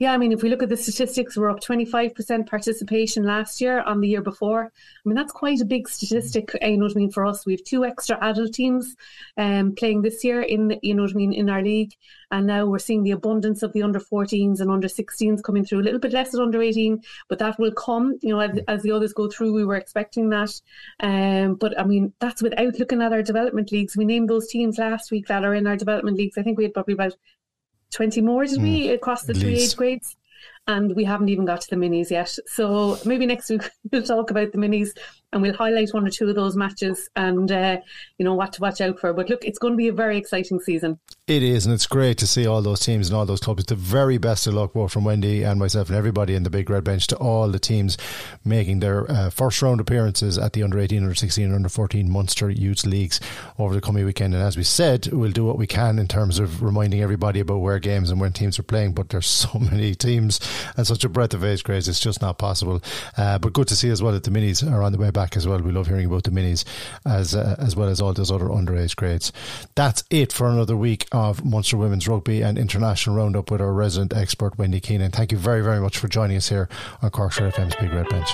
Yeah, I mean, if we look at the statistics, we're up twenty-five percent participation last year on the year before. I mean, that's quite a big statistic, you know what I mean, for us. We have two extra adult teams um, playing this year in, you know what I mean, in our league. And now we're seeing the abundance of the under fourteens and under sixteens coming through. A little bit less at under eighteen, but that will come. You know, as, as the others go through, we were expecting that. Um, but, I mean, that's without looking at our development leagues. We named those teams last week that are in our development leagues. I think we had probably about twenty more, did we, mm, across the three age grades? And we haven't even got to the minis yet. So maybe next week we'll talk about the minis and we'll highlight one or two of those matches and, uh, you know, what to watch out for. But look, it's going to be a very exciting season. It is, and it's great to see all those teams and all those clubs. The very best of luck, both from Wendy and myself and everybody in the Big Red Bench, to all the teams making their uh, first round appearances at the under eighteen, under sixteen and under fourteen Munster Youth Leagues over the coming weekend. And as we said, we'll do what we can in terms of reminding everybody about where games and when teams are playing, but there's so many teams and such a breadth of age grades, it's just not possible. Uh, but good to see as well that the minis are on the way back as well. We love hearing about the minis as uh, as well as all those other underage grades. That's it for another week of Munster Women's Rugby and International Roundup with our resident expert Wendy Keenan. Thank you very, very much for joining us here on Corkshire F M's Big Red Bench.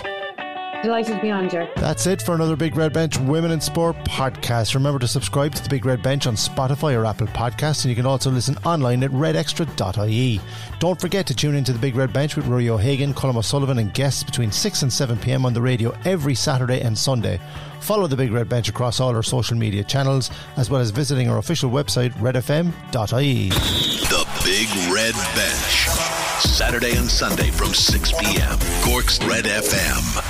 Delighted to be on, Ger. That's it for another Big Red Bench Women in Sport podcast. Remember to subscribe to the Big Red Bench on Spotify or Apple Podcasts, and you can also listen online at red extra dot I E. Don't forget to tune into the Big Red Bench with Rory O'Hagan, Colm O'Sullivan and guests between six and seven p.m. on the radio every Saturday and Sunday. Follow the Big Red Bench across all our social media channels, as well as visiting our official website, red f m dot I E. The Big Red Bench, Saturday and Sunday from six p.m. Cork's Red F M.